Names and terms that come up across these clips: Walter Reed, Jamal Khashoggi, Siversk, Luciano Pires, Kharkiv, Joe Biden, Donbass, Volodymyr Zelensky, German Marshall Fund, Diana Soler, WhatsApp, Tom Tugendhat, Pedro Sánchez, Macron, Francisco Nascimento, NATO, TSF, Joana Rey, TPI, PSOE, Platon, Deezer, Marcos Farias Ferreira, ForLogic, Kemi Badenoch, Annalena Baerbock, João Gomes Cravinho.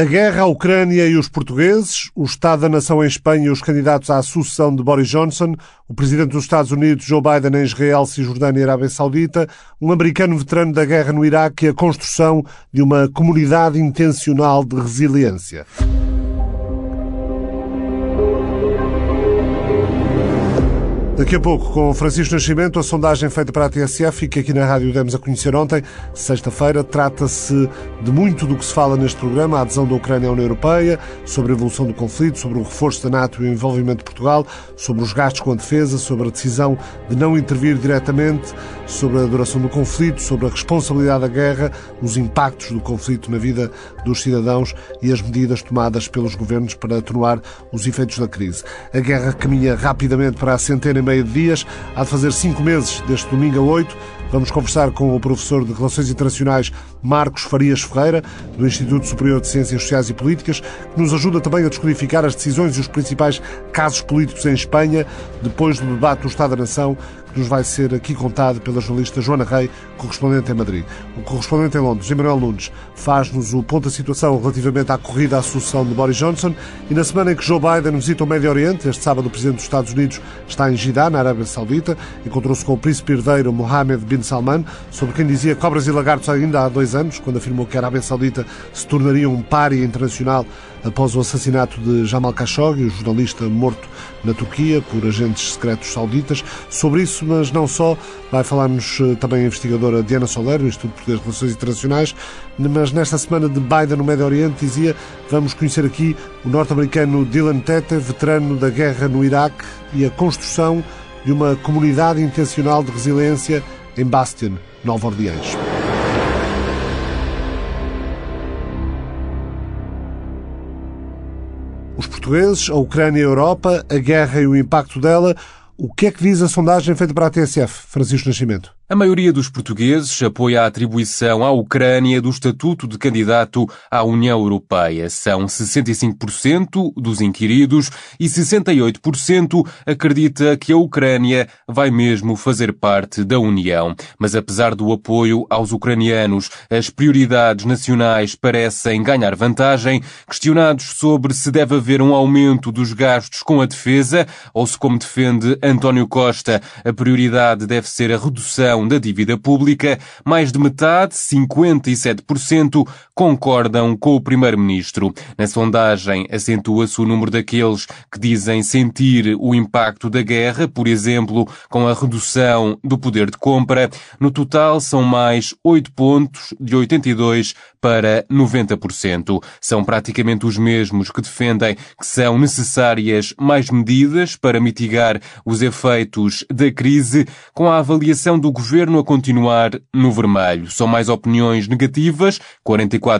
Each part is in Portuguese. A guerra à Ucrânia e os portugueses, o Estado da Nação em Espanha e os candidatos à sucessão de Boris Johnson, o presidente dos Estados Unidos, Joe Biden, em Israel, Cisjordânia e Arábia Saudita, um americano veterano da guerra no Iraque e a construção de uma comunidade intencional de resiliência. Daqui a pouco, com Francisco Nascimento, a sondagem feita para a TSF e que aqui na rádio demos a conhecer ontem, sexta-feira, trata-se de muito do que se fala neste programa, a adesão da Ucrânia à União Europeia, sobre a evolução do conflito, sobre o reforço da NATO e o envolvimento de Portugal, sobre os gastos com a defesa, sobre a decisão de não intervir diretamente, sobre a duração do conflito, sobre a responsabilidade da guerra, os impactos do conflito na vida dos cidadãos e as medidas tomadas pelos governos para atenuar os efeitos da crise. A guerra caminha rapidamente para a centena meio de dias. Há de fazer 5 meses, deste domingo a 8. Vamos conversar com o professor de Relações Internacionais Marcos Farias Ferreira, do Instituto Superior de Ciências Sociais e Políticas, que nos ajuda também a descodificar as decisões e os principais casos políticos em Espanha, depois do debate do Estado da Nação, que nos vai ser aqui contado pela jornalista Joana Rey, correspondente em Madrid. O correspondente em Londres, Emmanuel Lundes, faz-nos o ponto da situação relativamente à corrida à sucessão de Boris Johnson, e na semana em que Joe Biden visita o Médio Oriente, este sábado o presidente dos Estados Unidos está em Jeddah, na Arábia Saudita, encontrou-se com o príncipe herdeiro Mohamed bin Salman, sobre quem dizia cobras e lagartos ainda há 2 anos, quando afirmou que a Arábia Saudita se tornaria um pária internacional após o assassinato de Jamal Khashoggi, o jornalista morto na Turquia por agentes secretos sauditas. Sobre isso, mas não só, vai falar-nos também a investigadora Diana Soler, do Instituto Português de Relações Internacionais, mas nesta semana de Biden no Médio Oriente, dizia, vamos conhecer aqui o norte-americano Dylan Tete, veterano da guerra no Iraque, e a construção de uma comunidade intencional de resiliência em Bastion, Nova Orleans. Os portugueses, a Ucrânia e a Europa, a guerra e o impacto dela. O que é que diz a sondagem feita para a TSF, Francisco Nascimento? A maioria dos portugueses apoia a atribuição à Ucrânia do estatuto de candidato à União Europeia. São 65% dos inquiridos e 68% acredita que a Ucrânia vai mesmo fazer parte da União. Mas apesar do apoio aos ucranianos, as prioridades nacionais parecem ganhar vantagem. Questionados sobre se deve haver um aumento dos gastos com a defesa ou se, como defende António Costa, a prioridade deve ser a redução da dívida pública, mais de metade, 57%, concordam com o primeiro-ministro. Na sondagem, acentua-se o número daqueles que dizem sentir o impacto da guerra, por exemplo, com a redução do poder de compra. No total, são mais 8 pontos, de 82% para 90%. São praticamente os mesmos que defendem que são necessárias mais medidas para mitigar os efeitos da crise, com a avaliação do governo a continuar no vermelho. São mais opiniões negativas, 44%,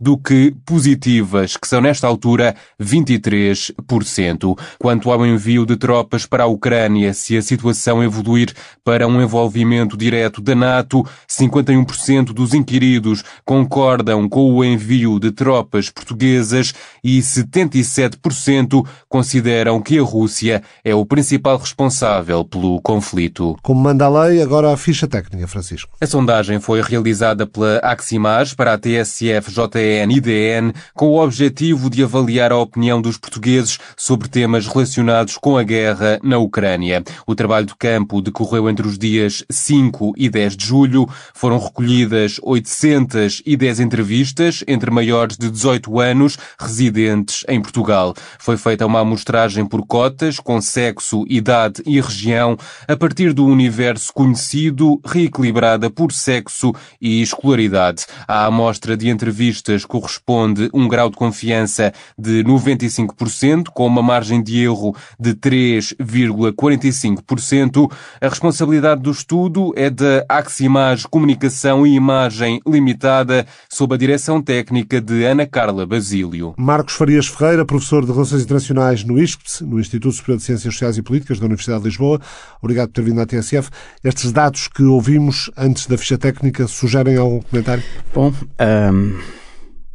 do que positivas, que são nesta altura 23%. Quanto ao envio de tropas para a Ucrânia, se a situação evoluir para um envolvimento direto da NATO, 51% dos inquiridos concordam com o envio de tropas portuguesas e 77% consideram que a Rússia é o principal responsável pelo conflito. Como manda a lei, agora a ficha técnica, Francisco. A sondagem foi realizada pela Aximage para a TSF, JN e DN com o objetivo de avaliar a opinião dos portugueses sobre temas relacionados com a guerra na Ucrânia. O trabalho de campo decorreu entre os dias 5 e 10 de julho. Foram recolhidas 810 entrevistas entre maiores de 18 anos residentes em Portugal. Foi feita uma amostragem por cotas, com sexo, idade e região, a partir do universo conhecido, reequilibrada por sexo e escolaridade. A amostra de entrevistas corresponde a um grau de confiança de 95%, com uma margem de erro de 3,45%. A responsabilidade do estudo é da Aximage Comunicação e Imagem Limitada, sob a direção técnica de Ana Carla Basílio. Marcos Farias Ferreira, professor de Relações Internacionais no ISCTE, no Instituto Superior de Ciências Sociais e Políticas da Universidade de Lisboa. Obrigado por ter vindo à TSF. Estes dados que ouvimos antes da ficha técnica sugerem algum comentário? Bom,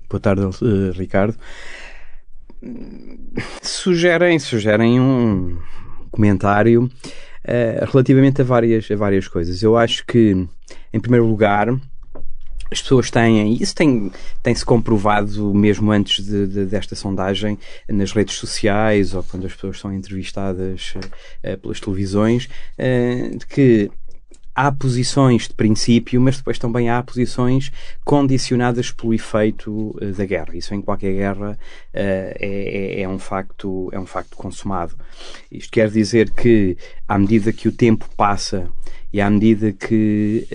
boa tarde, Ricardo. Sugerem um comentário relativamente a várias coisas. Eu acho que, em primeiro lugar, as pessoas têm, e isso tem-se comprovado mesmo antes desta sondagem, nas redes sociais ou quando as pessoas são entrevistadas pelas televisões, de que há posições de princípio, mas depois também há posições condicionadas pelo efeito da guerra. Isso em qualquer guerra é um facto consumado. Isto quer dizer que, à medida que o tempo passa e à medida que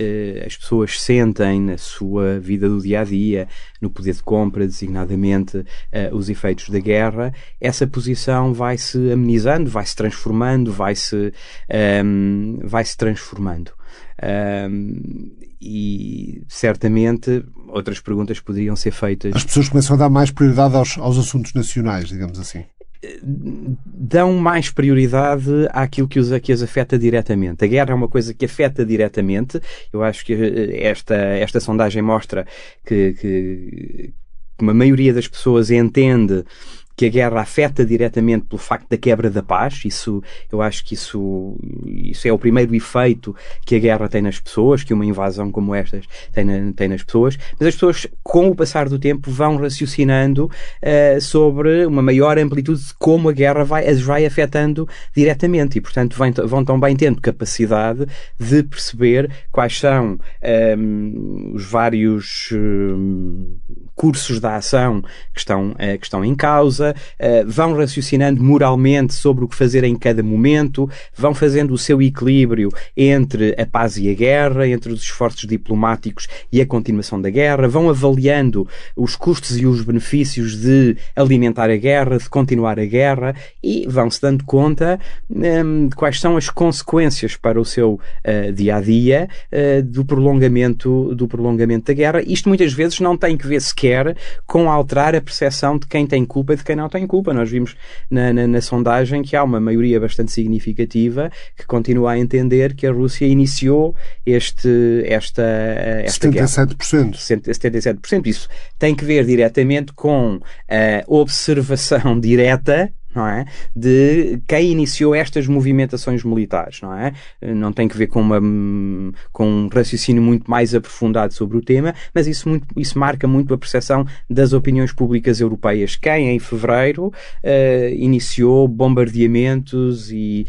as pessoas sentem na sua vida do dia-a-dia, no poder de compra, designadamente, os efeitos da guerra, essa posição vai-se amenizando, vai-se transformando, vai-se transformando. E certamente outras perguntas poderiam ser feitas. As pessoas começam a dar mais prioridade aos assuntos nacionais, digamos assim. Dão mais prioridade àquilo que as afeta diretamente. A guerra é uma coisa que afeta diretamente. Eu acho que esta sondagem mostra que uma maioria das pessoas entende que a guerra afeta diretamente pelo facto da quebra da paz. Eu acho que isso é o primeiro efeito que a guerra tem nas pessoas, que uma invasão como estas tem nas pessoas, mas as pessoas, com o passar do tempo, vão raciocinando sobre uma maior amplitude de como a guerra as vai afetando diretamente e, portanto, vão também tendo capacidade de perceber quais são os vários cursos da ação que estão em causa. Vão raciocinando moralmente sobre o que fazer em cada momento, vão fazendo o seu equilíbrio entre a paz e a guerra, entre os esforços diplomáticos e a continuação da guerra, vão avaliando os custos e os benefícios de alimentar a guerra, de continuar a guerra, e vão-se dando conta de quais são as consequências para o seu dia-a-dia do prolongamento da guerra. Isto muitas vezes não tem que ver sequer com alterar a percepção de quem tem culpa e de quem não tem culpa. Nós vimos na sondagem que há uma maioria bastante significativa que continua a entender que a Rússia iniciou esta 77%. Guerra. 77%. Isso tem que ver diretamente com a observação direta, não é, de quem iniciou estas movimentações militares, não é? Não tem que ver com um raciocínio muito mais aprofundado sobre o tema, mas isso marca muito a percepção das opiniões públicas europeias. Quem, em fevereiro, iniciou bombardeamentos e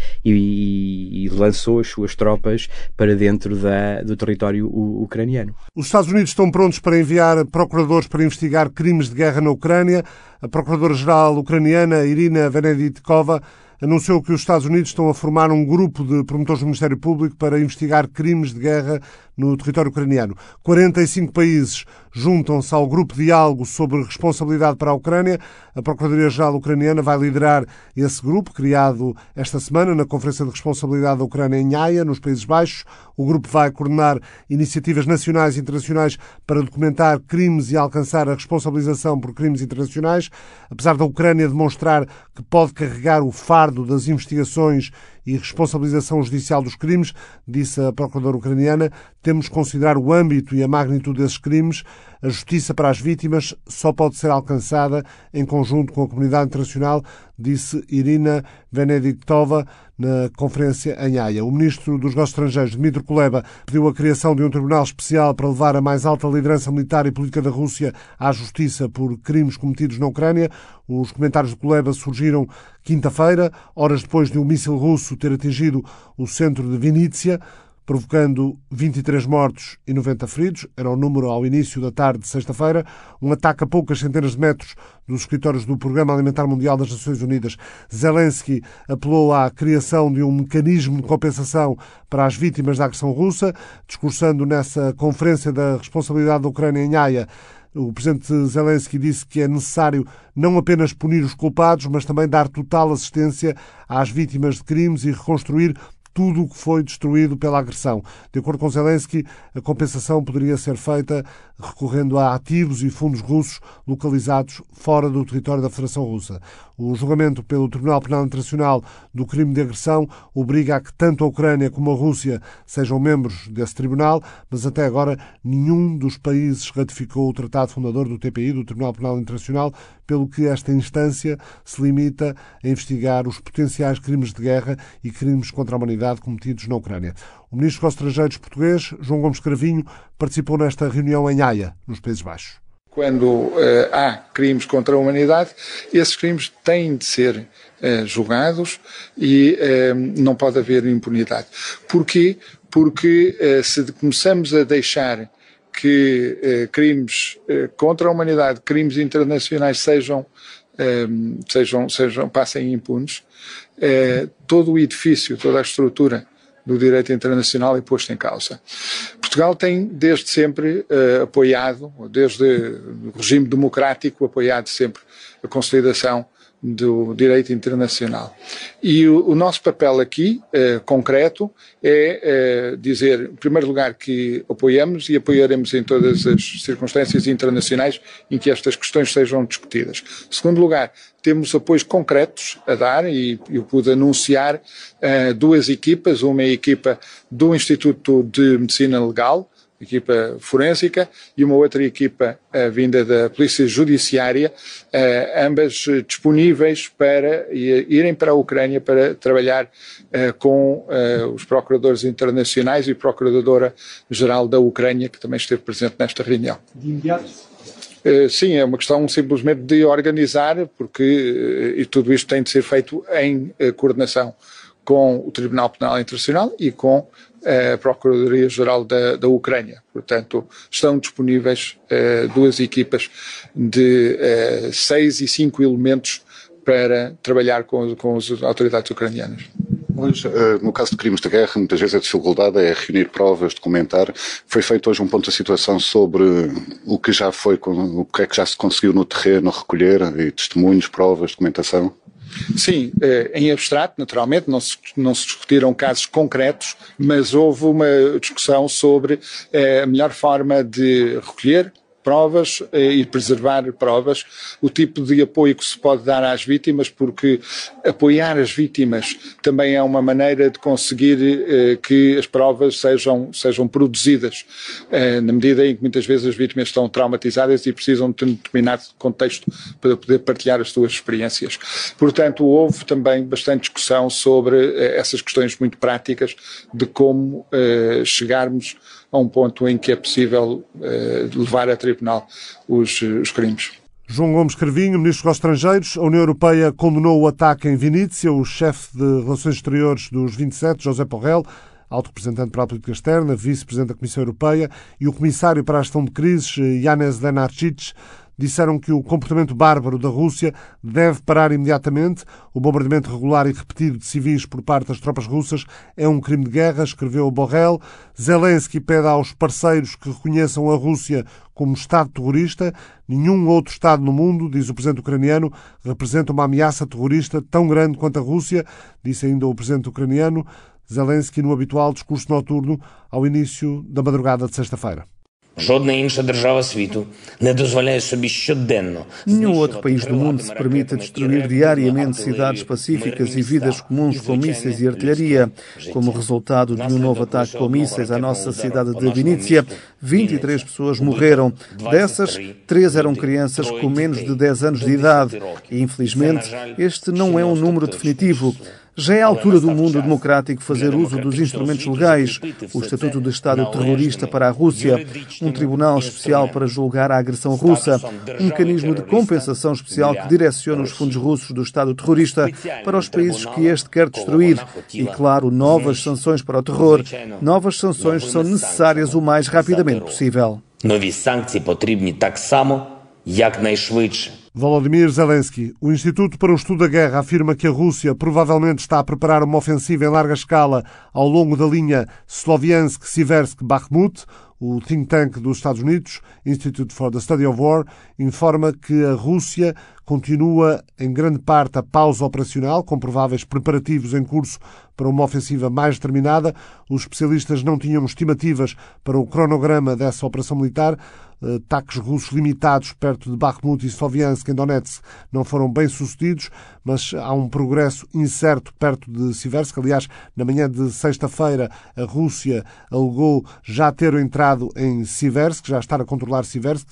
lançou as suas tropas para dentro do território ucraniano. Os Estados Unidos estão prontos para enviar procuradores para investigar crimes de guerra na Ucrânia. A procuradora-geral ucraniana Irina Venediktova anunciou que os Estados Unidos estão a formar um grupo de promotores do Ministério Público para investigar crimes de guerra no território ucraniano. 45 países juntam-se ao grupo de diálogo sobre responsabilidade para a Ucrânia. A Procuradoria-Geral ucraniana vai liderar esse grupo, criado esta semana na Conferência de Responsabilidade da Ucrânia em Haia, nos Países Baixos. O grupo vai coordenar iniciativas nacionais e internacionais para documentar crimes e alcançar a responsabilização por crimes internacionais. Apesar da Ucrânia demonstrar que pode carregar o fardo das investigações e responsabilização judicial dos crimes, disse a procuradora ucraniana, temos que considerar o âmbito e a magnitude desses crimes. A justiça para as vítimas só pode ser alcançada em conjunto com a comunidade internacional, disse Irina Venediktova na conferência em Haia. O ministro dos Negócios Estrangeiros, Dmytro Kuleba, pediu a criação de um tribunal especial para levar a mais alta liderança militar e política da Rússia à justiça por crimes cometidos na Ucrânia. Os comentários de Kuleba surgiram quinta-feira, horas depois de um míssil russo ter atingido o centro de Vinnytsia, provocando 23 mortos e 90 feridos. Era o número ao início da tarde de sexta-feira. Um ataque a poucas centenas de metros dos escritórios do Programa Alimentar Mundial das Nações Unidas. Zelensky apelou à criação de um mecanismo de compensação para as vítimas da agressão russa. Discursando nessa conferência da responsabilidade da Ucrânia em Haia, o presidente Zelensky disse que é necessário não apenas punir os culpados, mas também dar total assistência às vítimas de crimes e reconstruir tudo o que foi destruído pela agressão. De acordo com Zelensky, a compensação poderia ser feita recorrendo a ativos e fundos russos localizados fora do território da Federação Russa. O julgamento pelo Tribunal Penal Internacional do crime de agressão obriga a que tanto a Ucrânia como a Rússia sejam membros desse tribunal, mas até agora nenhum dos países ratificou o tratado fundador do TPI, do Tribunal Penal Internacional, pelo que esta instância se limita a investigar os potenciais crimes de guerra e crimes contra a humanidade. impunidade cometidos na Ucrânia. O ministro dos Estrangeiros português, João Gomes Cravinho, participou nesta reunião em Haia, nos Países Baixos. Quando há crimes contra a humanidade, esses crimes têm de ser julgados e não pode haver impunidade. Porquê? Porque se começamos a deixar que crimes contra a humanidade, crimes internacionais passem impunes, todo o edifício, toda a estrutura do direito internacional é posto em causa. Portugal tem desde sempre apoiado, desde o regime democrático, apoiado sempre a consolidação do direito internacional. E o nosso papel aqui, concreto, é dizer, em primeiro lugar, que apoiamos e apoiaremos em todas as circunstâncias internacionais em que estas questões sejam discutidas. Em segundo lugar, temos apoios concretos a dar e eu pude anunciar duas equipas, uma é a equipa do Instituto de Medicina Legal, equipa forensica, e uma outra equipa vinda da Polícia Judiciária, ambas disponíveis para irem para a Ucrânia para trabalhar com os procuradores internacionais e Procuradora-Geral da Ucrânia, que também esteve presente nesta reunião. De imediato? Sim, é uma questão simplesmente de organizar, porque tudo isto tem de ser feito em coordenação com o Tribunal Penal Internacional e com a Procuradoria-Geral da Ucrânia. Portanto, estão disponíveis duas equipas de 6 e 5 elementos para trabalhar com as autoridades ucranianas. Mas, no caso de crimes de guerra, muitas vezes a dificuldade é reunir provas, documentar. Foi feito hoje um ponto da situação sobre o que já foi, o que é que já se conseguiu no terreno recolher, e testemunhos, provas, documentação? Sim, em abstrato, naturalmente, não se discutiram casos concretos, mas houve uma discussão sobre a melhor forma de recolher provas e preservar provas, o tipo de apoio que se pode dar às vítimas, porque apoiar as vítimas também é uma maneira de conseguir que as provas sejam produzidas, na medida em que muitas vezes as vítimas estão traumatizadas e precisam de um determinado contexto para poder partilhar as suas experiências. Portanto, houve também bastante discussão sobre essas questões muito práticas de como chegarmos a um ponto em que é possível levar a tribunal os crimes. João Gomes Cravinho, ministro dos Estrangeiros. A União Europeia condenou o ataque em Vinícius. O chefe de Relações Exteriores dos 27, José Borrell, alto representante para a política externa, vice-presidente da Comissão Europeia e o comissário para a gestão de crises, Janez Lenarčič, disseram que o comportamento bárbaro da Rússia deve parar imediatamente. O bombardeamento regular e repetido de civis por parte das tropas russas é um crime de guerra, escreveu Borrell. Zelensky pede aos parceiros que reconheçam a Rússia como Estado terrorista. Nenhum outro Estado no mundo, diz o presidente ucraniano, representa uma ameaça terrorista tão grande quanto a Rússia, disse ainda o presidente ucraniano Zelensky no habitual discurso noturno ao início da madrugada de sexta-feira. Nenhum outro país do mundo se permite destruir diariamente cidades pacíficas e vidas comuns com mísseis e artilharia. Como resultado de um novo ataque com mísseis à nossa cidade de Vinícius, 23 pessoas morreram. Dessas, 3 eram crianças com menos de 10 anos de idade. E, infelizmente, este não é um número definitivo. Já é a altura do mundo democrático fazer uso dos instrumentos legais, o Estatuto de Estado Terrorista para a Rússia, um tribunal especial para julgar a agressão russa, um mecanismo de compensação especial que direciona os fundos russos do Estado Terrorista para os países que este quer destruir e, claro, novas sanções para o terror. Novas sanções são necessárias o mais rapidamente possível. Novas sanções potrzebne tak samo, jak najszybciej. Volodymyr Zelensky. O Instituto para o Estudo da Guerra afirma que a Rússia provavelmente está a preparar uma ofensiva em larga escala ao longo da linha Sloviansk-Siversk-Bakhmut. O think tank dos Estados Unidos, Institute for the Study of War, informa que a Rússia continua em grande parte a pausa operacional, com prováveis preparativos em curso para uma ofensiva mais determinada. Os especialistas não tinham estimativas para o cronograma dessa operação militar. Ataques russos limitados perto de Bakhmut e Sloviansk, em Donetsk, não foram bem sucedidos, mas há um progresso incerto perto de Siversk. Aliás, na manhã de sexta-feira, a Rússia alegou já ter entrado em Siversk, já estar a controlar Siversk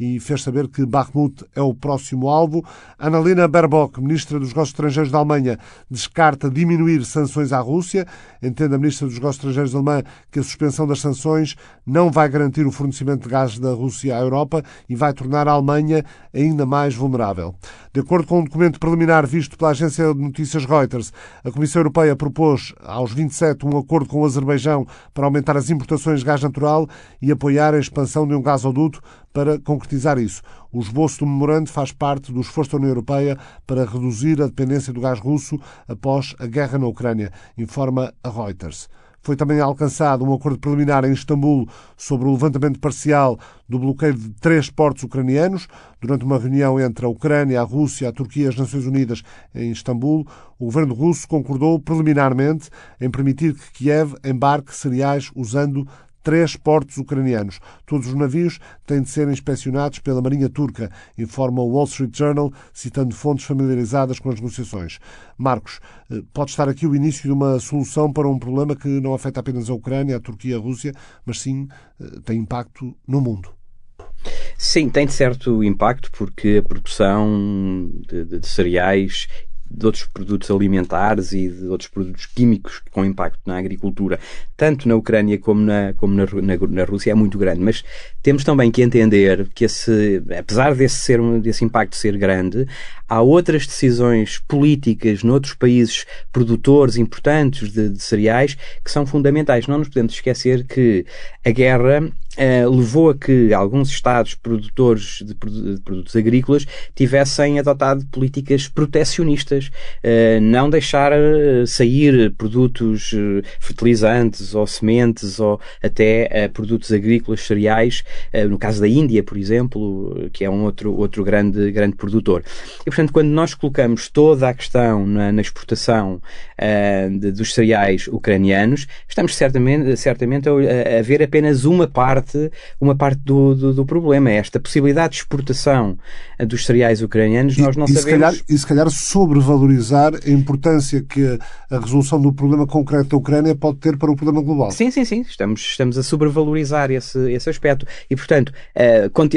e fez saber que Bakhmut é o próximo alvo. salvo. Annalena Baerbock, ministra dos Negócios Estrangeiros da Alemanha, descarta diminuir sanções à Rússia. Entende a ministra dos Negócios Estrangeiros alemã que a suspensão das sanções não vai garantir o fornecimento de gás da Rússia à Europa e vai tornar a Alemanha ainda mais vulnerável. De acordo com um documento preliminar visto pela agência de notícias Reuters, a Comissão Europeia propôs aos 27 um acordo com o Azerbaijão para aumentar as importações de gás natural e apoiar a expansão de um gasoduto para concretizar isso. O esboço do memorando faz parte do esforço da União Europeia para reduzir a dependência do gás russo após a guerra na Ucrânia, informa a Reuters. Foi também alcançado um acordo preliminar em Istambul sobre o levantamento parcial do bloqueio de 3 portos ucranianos. Durante uma reunião entre a Ucrânia, a Rússia, a Turquia e as Nações Unidas em Istambul, o governo russo concordou preliminarmente em permitir que Kiev embarque cereais usando 3 portos ucranianos. Todos os navios têm de ser inspecionados pela Marinha Turca, informa o Wall Street Journal, citando fontes familiarizadas com as negociações. Marcos, pode estar aqui o início de uma solução para um problema que não afeta apenas a Ucrânia, a Turquia, a Rússia, mas sim tem impacto no mundo. Sim, tem certo impacto porque a produção de cereais, de outros produtos alimentares e de outros produtos químicos com impacto na agricultura, tanto na Ucrânia como na Rússia, é muito grande. Mas temos também que entender que, apesar desse impacto ser grande, há outras decisões políticas noutros países produtores importantes de cereais que são fundamentais. Não nos podemos esquecer que a guerra levou a que alguns Estados produtores de produtos agrícolas tivessem adotado políticas protecionistas, não deixar sair produtos fertilizantes ou sementes ou até produtos agrícolas, cereais, no caso da Índia, por exemplo, que é um outro grande produtor. E, portanto, quando nós colocamos toda a questão na exportação dos cereais ucranianos, estamos certamente a ver apenas uma parte do problema. Esta possibilidade de exportação dos cereais ucranianos, nós não sabemos. Se calhar sobrevalorizar a importância que a resolução do problema concreto da Ucrânia pode ter para o problema global. Sim. Estamos a sobrevalorizar esse aspecto. E, portanto,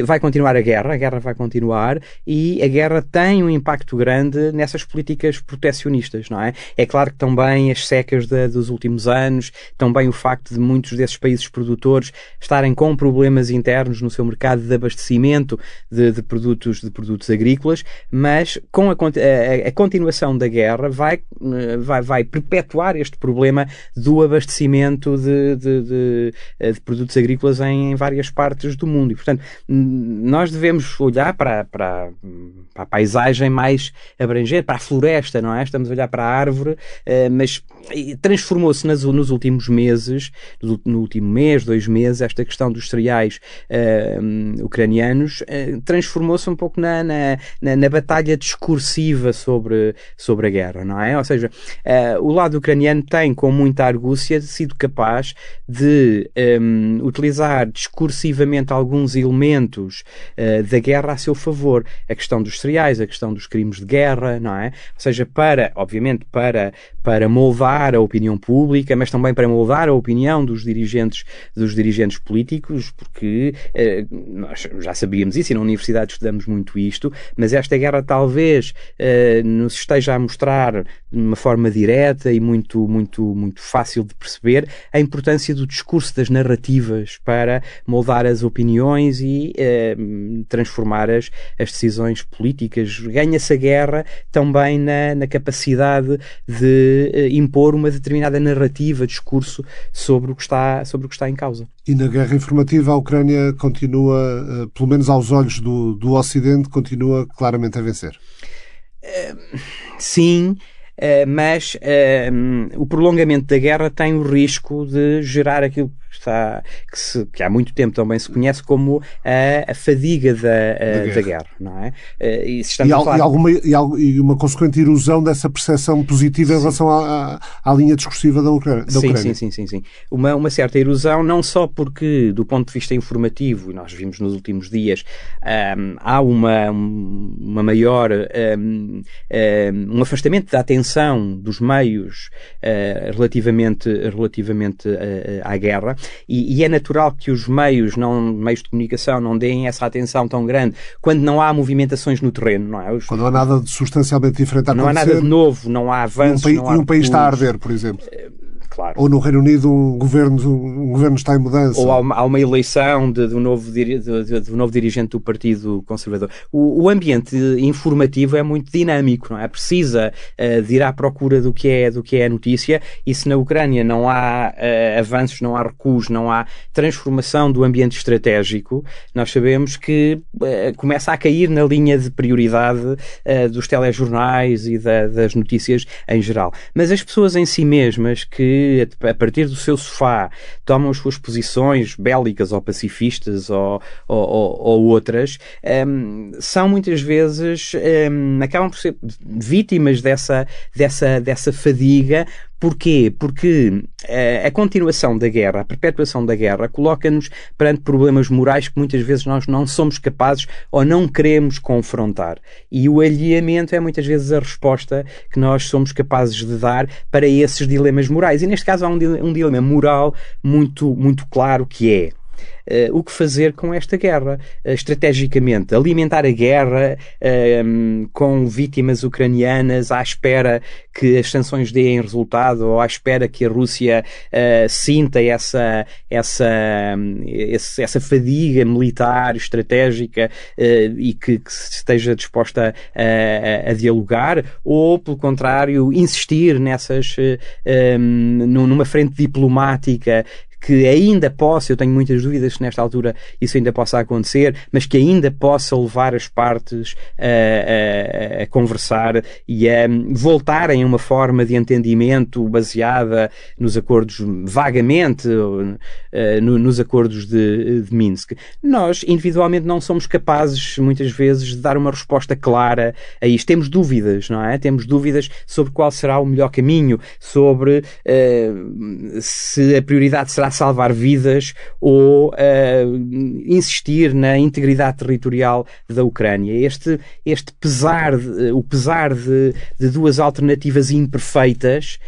vai continuar a guerra vai continuar e a guerra tem um impacto grande nessas políticas protecionistas, não é? É claro que também as secas dos últimos anos, também o facto de muitos desses países produtores estarem com problemas internos no seu mercado de abastecimento de produtos agrícolas, mas com a continuação da guerra vai perpetuar este problema do abastecimento de produtos agrícolas em várias partes do mundo. E, portanto, nós devemos olhar para a paisagem mais abrangente, para a floresta, não é? Estamos a olhar para a árvore, mas transformou-se nos últimos meses, no último mês, 2 meses, esta questão dos cereais ucranianos transformou-se um pouco na batalha discursiva sobre a guerra, não é? Ou seja, o lado ucraniano tem, com muita argúcia, sido capaz de utilizar discursivamente alguns elementos da guerra a seu favor. A questão dos cereais, a questão dos crimes de guerra, não é? Ou seja, obviamente para moldar a opinião pública, mas também para moldar a opinião dos dirigentes políticos, porque nós já sabíamos isso e na universidade estudamos muito isto, mas esta guerra talvez nos esteja a mostrar de uma forma direta e muito, muito, muito fácil de perceber a importância do discurso, das narrativas para moldar as opiniões e transformar as decisões políticas. Ganha-se a guerra também na capacidade de impor uma determinada narrativa, discurso sobre o que está em causa. E na guerra informativa a Ucrânia continua, pelo menos aos olhos do Ocidente, continua claramente a vencer. Sim. Mas o prolongamento da guerra tem o risco de gerar aquilo que há muito tempo também se conhece como a fadiga da guerra, não é? E uma consequente erosão dessa percepção positiva em relação à linha discursiva da Ucrânia. Sim. Uma certa erosão, não só porque, do ponto de vista informativo, e nós vimos nos últimos dias, há uma maior um afastamento da atenção dos meios relativamente à guerra, e é natural que os meios de comunicação não deem essa atenção tão grande quando não há movimentações no terreno, não é? Quando não há nada substancialmente diferente a acontecer. Não há nada de novo, não há avanços. E um país está a arder, por exemplo. Claro. Ou no Reino Unido um governo está em mudança. Ou há uma eleição do novo dirigente do Partido Conservador. O ambiente informativo é muito dinâmico, não é? Precisa de ir à procura do que é a notícia, e se na Ucrânia não há avanços, não há recuos, não há transformação do ambiente estratégico, nós sabemos que começa a cair na linha de prioridade dos telejornais e das notícias em geral. Mas as pessoas em si mesmas que, a partir do seu sofá, tomam as suas posições bélicas ou pacifistas ou outras, são muitas vezes, acabam por ser vítimas dessa fadiga. Porquê? Porque a continuação da guerra, a perpetuação da guerra, coloca-nos perante problemas morais que muitas vezes nós não somos capazes ou não queremos confrontar. E o alheamento é muitas vezes a resposta que nós somos capazes de dar para esses dilemas morais. E neste caso há um dilema moral muito, muito claro, que é o que fazer com esta guerra estrategicamente, alimentar a guerra com vítimas ucranianas à espera que as sanções deem resultado, ou à espera que a Rússia sinta essa fadiga militar estratégica e que esteja disposta a dialogar, ou pelo contrário insistir numa frente diplomática que ainda possa, eu tenho muitas dúvidas se nesta altura isso ainda possa acontecer, mas que ainda possa levar as partes a conversar e a voltarem a uma forma de entendimento baseada nos acordos, vagamente, nos acordos de Minsk. Nós, individualmente, não somos capazes, muitas vezes, de dar uma resposta clara a isto. Temos dúvidas, não é? Temos dúvidas sobre qual será o melhor caminho, sobre se a prioridade será salvar vidas ou insistir na integridade territorial da Ucrânia. Este pesar, o pesar de duas alternativas imperfeitas,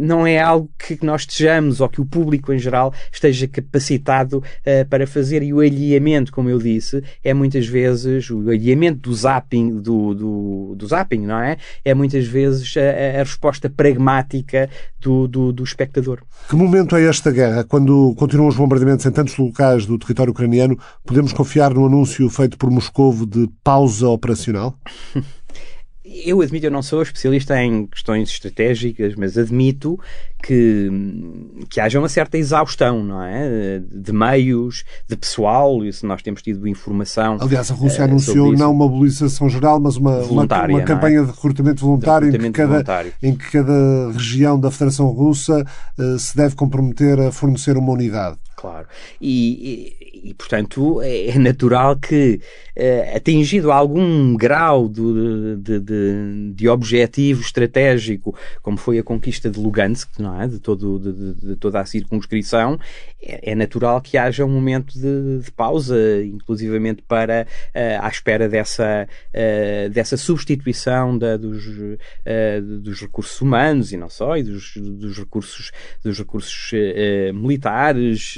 não é algo que nós estejamos, ou que o público em geral esteja capacitado para fazer. E o alheamento, como eu disse, é muitas vezes o alheamento do zapping, não é? É muitas vezes a resposta pragmática do espectador. Que momento é esta guerra? Quando continuam os bombardeamentos em tantos locais do território ucraniano, podemos confiar no anúncio feito por Moscovo de pausa operacional? Eu admito, eu não sou especialista em questões estratégicas, mas admito que haja uma certa exaustão, não é? De meios, de pessoal, isso nós temos tido informação. Aliás, a Rússia anunciou não uma mobilização geral, mas uma campanha de recrutamento voluntário, em que cada região da Federação Russa se deve comprometer a fornecer uma unidade. Claro. E portanto, é natural que, atingido algum grau de objetivo estratégico, como foi a conquista de Lugansk, não é? De toda a circunscrição, é natural que haja um momento de pausa, inclusivamente à espera dessa substituição dos recursos humanos, e não só, e dos recursos militares,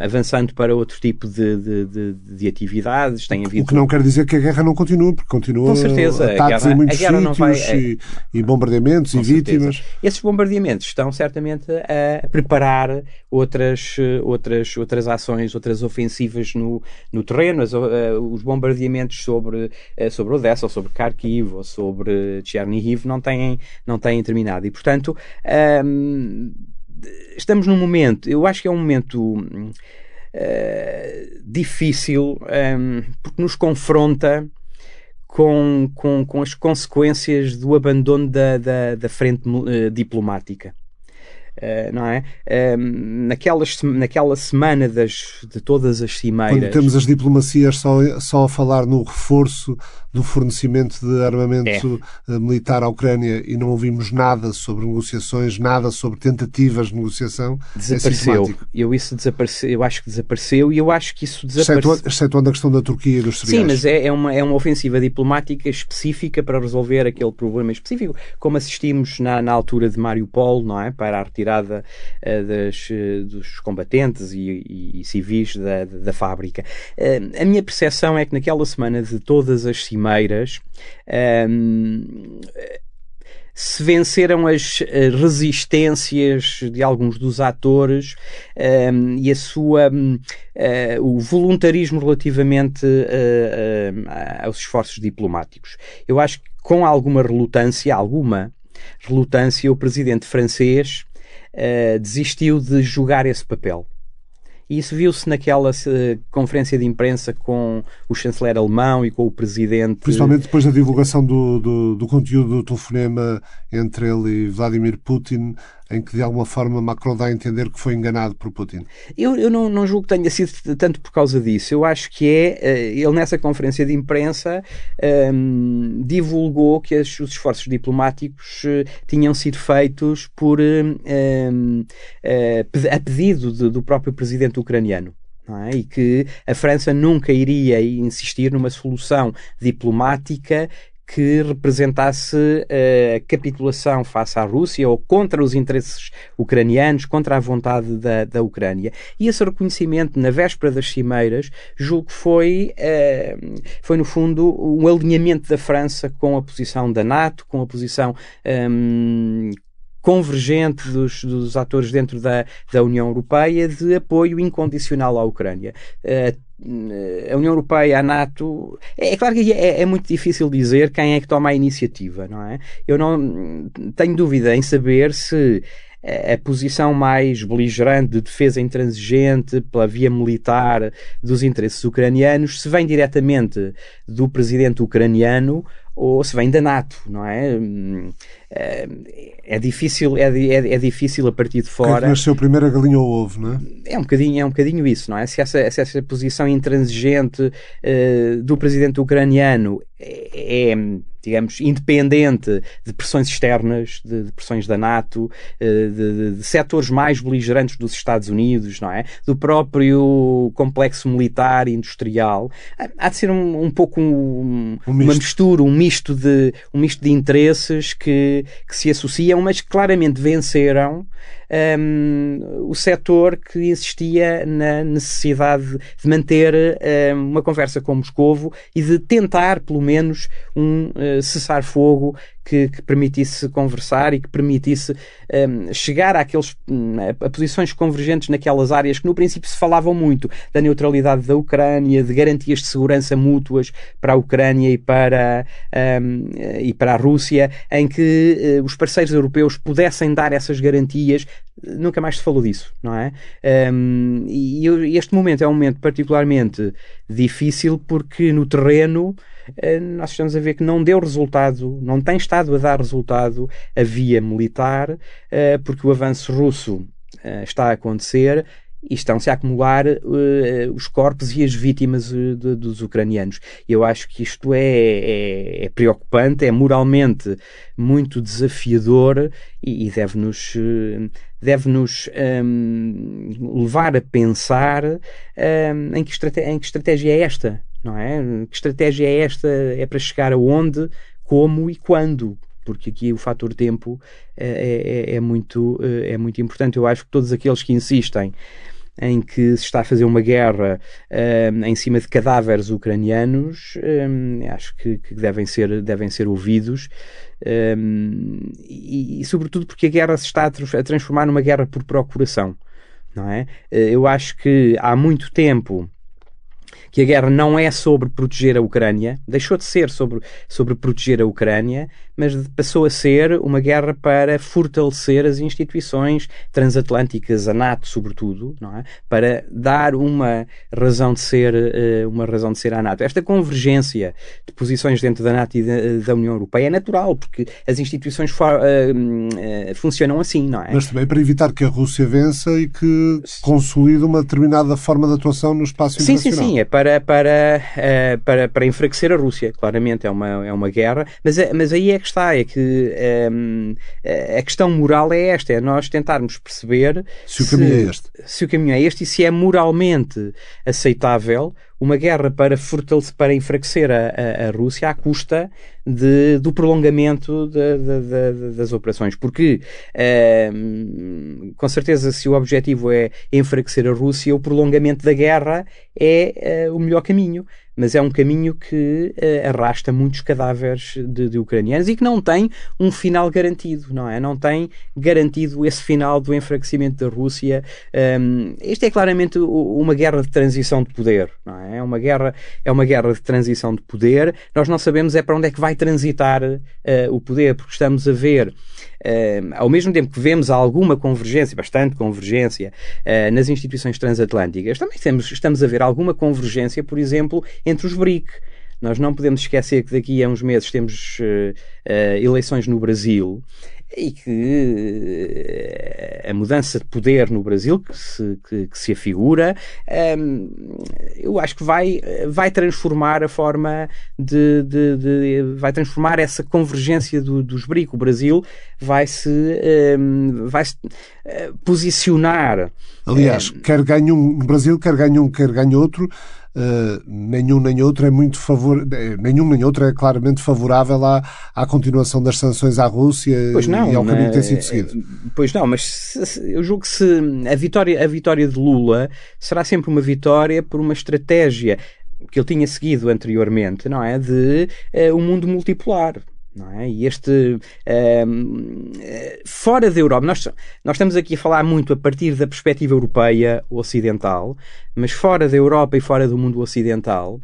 avançando para outro tipo de atividades. O que não quer dizer que a guerra não continue, porque continua ataques em muitos sítios e bombardeamentos e vítimas. Certeza. Esses bombardeamentos estão certamente a preparar outras ações, outras ofensivas no terreno. Os bombardeamentos sobre Odessa, ou sobre Kharkiv, ou sobre Chernihiv não têm terminado. E, portanto, estamos num momento, eu acho que é um momento difícil, porque nos confronta com as consequências do abandono da frente diplomática. Não é? Naquela semana de todas as cimeiras, quando temos as diplomacias só a falar no reforço do fornecimento de armamento militar à Ucrânia, e não ouvimos nada sobre negociações, nada sobre tentativas de negociação. Desapareceu. Eu acho que desapareceu, e eu acho que isso desapareceu. Excetuando a questão da Turquia e dos cereais. Sim, mas é uma ofensiva diplomática específica para resolver aquele problema específico, como assistimos na altura de Mariupol, não é? Para a retirada retirada dos combatentes e civis da fábrica. A minha percepção é que naquela semana de todas as cimeiras se venceram as resistências de alguns dos atores e a sua, o voluntarismo relativamente aos esforços diplomáticos. Eu acho que com alguma relutância, o presidente francês desistiu de jogar esse papel. E isso viu-se naquela conferência de imprensa com o chanceler alemão e com o presidente... Principalmente depois da divulgação do conteúdo do telefonema entre ele e Vladimir Putin, em que de alguma forma Macron dá a entender que foi enganado por Putin. Eu não julgo que tenha sido tanto por causa disso. Eu acho que ele nessa conferência de imprensa divulgou que os esforços diplomáticos tinham sido feitos a pedido do próprio presidente ucraniano. Não é? E que a França nunca iria insistir numa solução diplomática que representasse a capitulação face à Rússia ou contra os interesses ucranianos, contra a vontade da Ucrânia. E esse reconhecimento, na véspera das cimeiras, julgo que foi no fundo, um alinhamento da França com a posição da NATO, com a posição convergente dos atores dentro da União Europeia de apoio incondicional à Ucrânia. A União Europeia, a NATO... É claro que é muito difícil dizer quem é que toma a iniciativa, não é? Eu não tenho dúvida em saber se a posição mais beligerante de defesa intransigente pela via militar dos interesses ucranianos se vem diretamente do presidente ucraniano ou se vem da NATO, não é? É difícil a partir de fora. Quem nasceu primeiro, a galinha ou o ovo, não é? É um bocadinho isso, não é? Se essa posição intransigente do presidente ucraniano é, digamos, independente de pressões externas, de pressões da NATO, de setores mais beligerantes dos Estados Unidos, não é? Do próprio complexo militar e industrial, há de ser um misto de interesses que se associam, mas que claramente venceram o setor que insistia na necessidade de manter uma conversa com Moscovo e de tentar, pelo menos, um cessar-fogo que permitisse conversar e que permitisse chegar a posições convergentes naquelas áreas que no princípio se falavam muito, da neutralidade da Ucrânia, de garantias de segurança mútuas para a Ucrânia e para a Rússia, em que os parceiros europeus pudessem dar essas garantias. Nunca mais se falou disso, não é? E este momento é um momento particularmente difícil porque no terreno nós estamos a ver que não deu resultado, não tem estado a dar resultado a via militar, porque o avanço russo está a acontecer e estão-se a acumular os corpos e as vítimas dos ucranianos. Eu acho que isto é preocupante, é moralmente muito desafiador e deve-nos levar a pensar em que estratégia é esta, não é? Que estratégia é esta? É para chegar aonde, como e quando? Porque aqui o fator tempo é muito importante. Eu acho que todos aqueles que insistem em que se está a fazer uma guerra em cima de cadáveres ucranianos, acho que devem ser ouvidos, e sobretudo porque a guerra se está a transformar numa guerra por procuração, não é? Eu acho que há muito tempo que a guerra não é sobre proteger a Ucrânia, deixou de ser sobre proteger a Ucrânia, mas passou a ser uma guerra para fortalecer as instituições transatlânticas, a NATO sobretudo, não é? Para dar uma razão de ser à NATO. Esta convergência de posições dentro da NATO e da União Europeia é natural, porque as instituições funcionam assim, não é? Mas também para evitar que a Rússia vença e que consolide uma determinada forma de atuação no espaço internacional. Sim, é para enfraquecer a Rússia, claramente é uma guerra, mas aí é que está, a questão moral é esta, é nós tentarmos perceber se o caminho é este e se é moralmente aceitável uma guerra para enfraquecer a Rússia à custa do prolongamento das operações, porque com certeza, se o objetivo é enfraquecer a Rússia, o prolongamento da guerra é o melhor caminho, mas é um caminho que arrasta muitos cadáveres de ucranianos e que não tem um final garantido, não é? Não tem garantido esse final do enfraquecimento da Rússia. Isto é claramente uma guerra de transição de poder, não é? É uma guerra de transição de poder. Nós não sabemos para onde é que vai transitar o poder, porque estamos a ver, ao mesmo tempo que vemos alguma convergência, bastante convergência, nas instituições transatlânticas, também estamos a ver alguma convergência, por exemplo, entre os BRIC. Nós não podemos esquecer que daqui a uns meses temos eleições no Brasil e que a mudança de poder no Brasil que se afigura, eu acho que vai transformar a forma vai transformar essa convergência dos BRIC. O Brasil vai-se posicionar. Aliás, quer ganhe um Brasil, quer ganhe outro. Nenhum nem outro é muito nenhum nem outro é claramente favorável à continuação das sanções à Rússia e ao caminho que tem sido seguido. Pois não, mas eu julgo que a vitória de Lula será sempre uma vitória por uma estratégia que ele tinha seguido anteriormente, não é? De um mundo multipolar. Não é? E fora da Europa, nós estamos aqui a falar muito a partir da perspectiva europeia ocidental, mas fora da Europa e fora do mundo ocidental,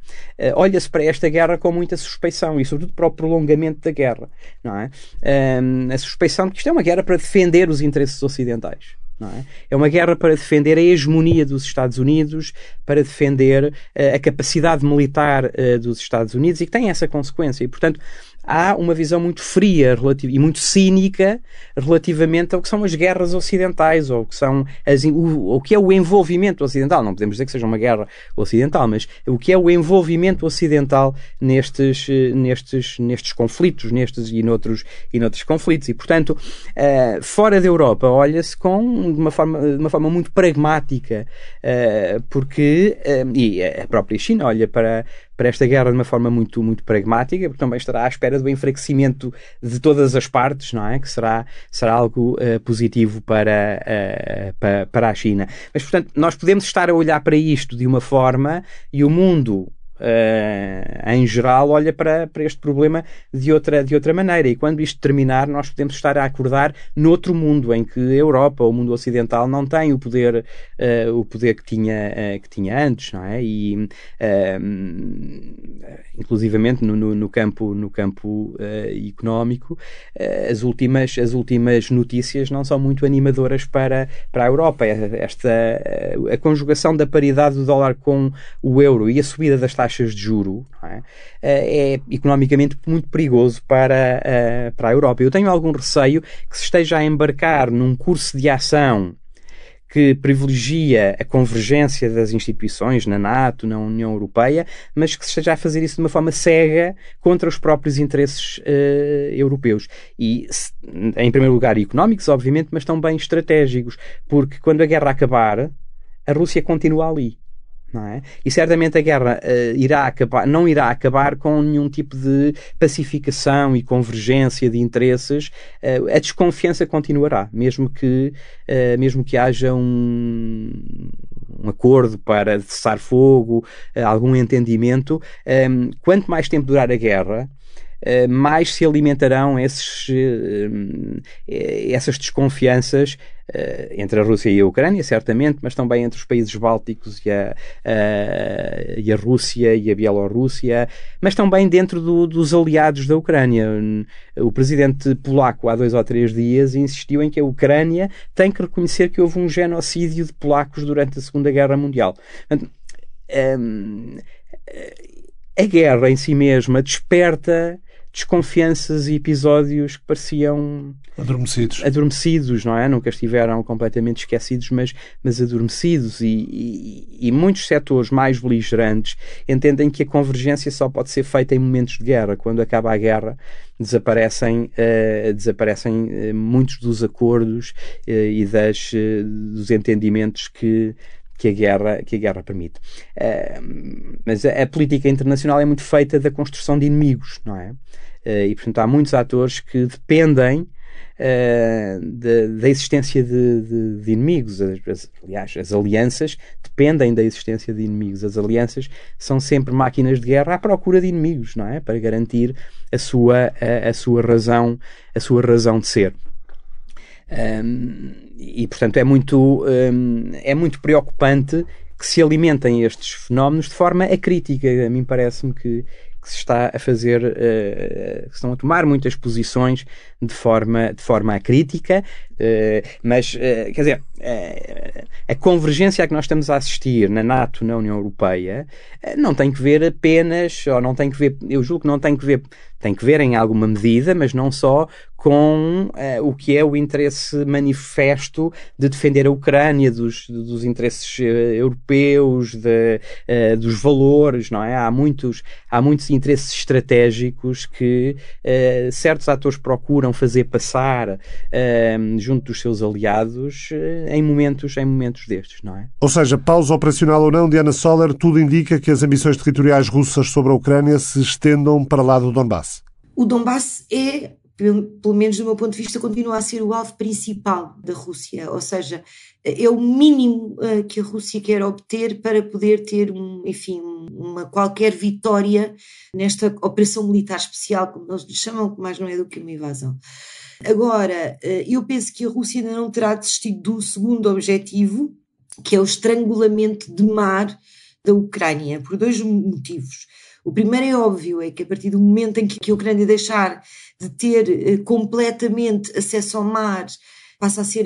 olha-se para esta guerra com muita suspeição e sobretudo para o prolongamento da guerra, não é? A suspeição de que isto é uma guerra para defender os interesses ocidentais. Não é? É uma guerra para defender a hegemonia dos Estados Unidos, para defender a capacidade militar dos Estados Unidos, e que tem essa consequência. E, portanto, há uma visão muito fria e muito cínica relativamente ao que são as guerras ocidentais, ou que são o que é o envolvimento ocidental. Não podemos dizer que seja uma guerra ocidental, mas o que é o envolvimento ocidental nestes conflitos, nestes e noutros conflitos. E, portanto, fora da Europa olha-se de uma forma muito pragmática, porque e a própria China olha para esta guerra de uma forma muito, muito pragmática, porque também estará à espera do enfraquecimento de todas as partes, não é? Que será algo positivo para a China. Mas, portanto, nós podemos estar a olhar para isto de uma forma e o mundo, em geral, olha para este problema de outra maneira. E quando isto terminar, nós podemos estar a acordar noutro mundo em que a Europa, o mundo ocidental, não tem o poder que tinha antes, não é? E inclusivamente no campo económico, as últimas notícias não são muito animadoras para a Europa. A conjugação da paridade do dólar com o euro e a subida das taxas de juro, não é? É economicamente muito perigoso para a Europa. Eu tenho algum receio que se esteja a embarcar num curso de ação que privilegia a convergência das instituições na NATO, na União Europeia, mas que se esteja a fazer isso de uma forma cega contra os próprios interesses europeus. E, em primeiro lugar, económicos, obviamente, mas também estratégicos, porque quando a guerra acabar, a Rússia continua ali. Não é? E certamente a guerra não irá acabar com nenhum tipo de pacificação e convergência de interesses. A desconfiança continuará, mesmo que haja um acordo para cessar fogo, algum entendimento. Quanto mais tempo durar a guerra, mais se alimentarão essas desconfianças entre a Rússia e a Ucrânia, certamente, mas também entre os países bálticos e a Rússia e a Bielorrússia, mas também dentro dos aliados da Ucrânia. O presidente polaco, há 2 ou 3 dias, insistiu em que a Ucrânia tem que reconhecer que houve um genocídio de polacos durante a Segunda Guerra Mundial. Portanto, a guerra em si mesma desperta desconfianças e episódios que pareciam adormecidos, não é? Nunca estiveram completamente esquecidos, mas adormecidos, e muitos setores mais beligerantes entendem que a convergência só pode ser feita em momentos de guerra. Quando acaba a guerra, desaparecem muitos dos acordos e dos entendimentos que que a guerra permite. Mas a política internacional é muito feita da construção de inimigos, não é? E, portanto, há muitos atores que dependem da existência de inimigos. Aliás, as alianças dependem da existência de inimigos. As alianças são sempre máquinas de guerra à procura de inimigos, não é? Para garantir a sua razão de ser. E, portanto, é muito preocupante que se alimentem estes fenómenos de forma acrítica. A mim parece-me que se está a fazer, que estão a tomar muitas posições de forma acrítica, mas, quer dizer, a convergência a que nós estamos a assistir na NATO, na União Europeia, não tem que ver apenas, ou não tem que ver, eu julgo que não tem que ver, tem que ver em alguma medida, mas não só com o que é o interesse manifesto de defender a Ucrânia, dos interesses europeus, dos valores, não é? Há muitos interesses estratégicos que certos atores procuram fazer passar junto dos seus aliados em momentos destes, não é? Ou seja, pausa operacional ou não, Diana Soler, tudo indica que as ambições territoriais russas sobre a Ucrânia se estendam para lá do Donbass. O Donbass é, pelo menos do meu ponto de vista, continua a ser o alvo principal da Rússia, ou seja, é o mínimo que a Rússia quer obter para poder ter, uma qualquer vitória nesta operação militar especial, como eles lhe chamam, que mais não é do que uma invasão. Agora, eu penso que a Rússia ainda não terá desistido do segundo objetivo, que é o estrangulamento de mar da Ucrânia, por dois motivos. O primeiro é óbvio, é que a partir do momento em que a Ucrânia deixar de ter completamente acesso ao mar, passa a ser,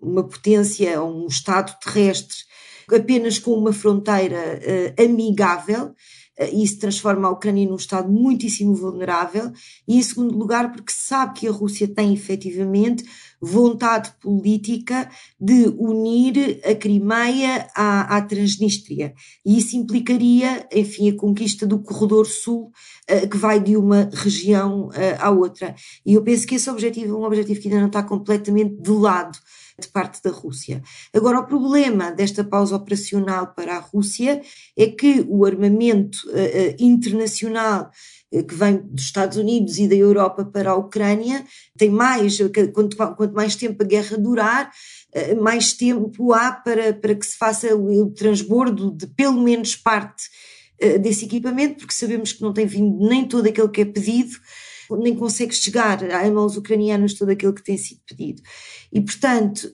uma potência ou um estado terrestre apenas com uma fronteira amigável. Isso transforma a Ucrânia num estado muitíssimo vulnerável e, em segundo lugar, porque sabe que a Rússia tem efetivamente vontade política de unir a Crimeia à Transnistria. E isso implicaria, a conquista do corredor sul, que vai de uma região à outra. E eu penso que esse objetivo é um objetivo que ainda não está completamente de lado de parte da Rússia. Agora, o problema desta pausa operacional para a Rússia é que o armamento internacional que vem dos Estados Unidos e da Europa para a Ucrânia tem mais, quanto mais tempo a guerra durar, mais tempo há para que se faça o transbordo de pelo menos parte desse equipamento, porque sabemos que não tem vindo nem todo aquilo que é pedido, nem consegue chegar às mãos ucranianas todo aquilo que tem sido pedido. E, portanto,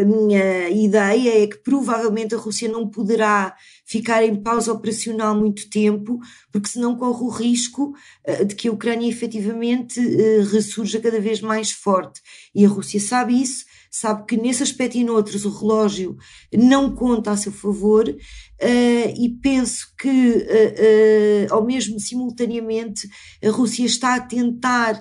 a minha ideia é que provavelmente a Rússia não poderá ficar em pausa operacional muito tempo, porque senão corre o risco de que a Ucrânia efetivamente ressurja cada vez mais forte. E a Rússia sabe isso, sabe que nesse aspecto e noutros o relógio não conta a seu favor, e penso que, simultaneamente, a Rússia está a tentar,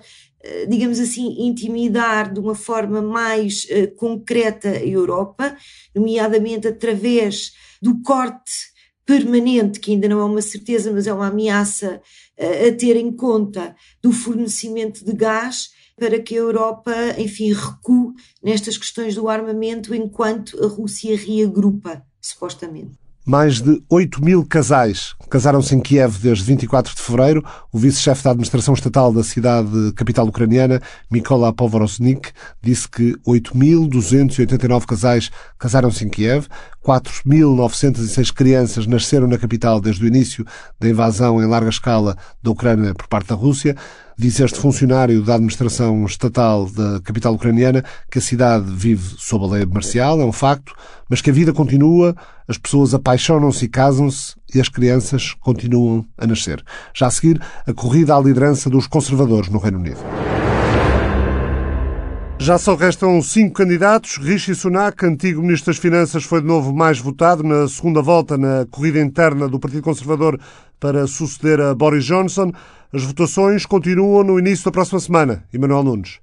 digamos assim, intimidar de uma forma mais concreta a Europa, nomeadamente através do corte permanente, que ainda não é uma certeza, mas é uma ameaça a ter em conta, do fornecimento de gás, para que a Europa, recue nestas questões do armamento enquanto a Rússia reagrupa, supostamente. Mais de 8 mil casais casaram-se em Kiev desde 24 de fevereiro. O vice-chefe da administração estatal da cidade capital ucraniana, Mikola Povorosnik, disse que 8.289 casais casaram-se em Kiev. 4.906 crianças nasceram na capital desde o início da invasão em larga escala da Ucrânia por parte da Rússia. Diz este funcionário da administração estatal da capital ucraniana que a cidade vive sob a lei marcial, é um facto, mas que a vida continua, as pessoas apaixonam-se e casam-se e as crianças continuam a nascer. Já a seguir, a corrida à liderança dos conservadores no Reino Unido. Já só restam 5 candidatos. Rishi Sunak, antigo ministro das Finanças, foi de novo mais votado na segunda volta na corrida interna do Partido Conservador para suceder a Boris Johnson. As votações continuam no início da próxima semana. Emmanuel Lundes.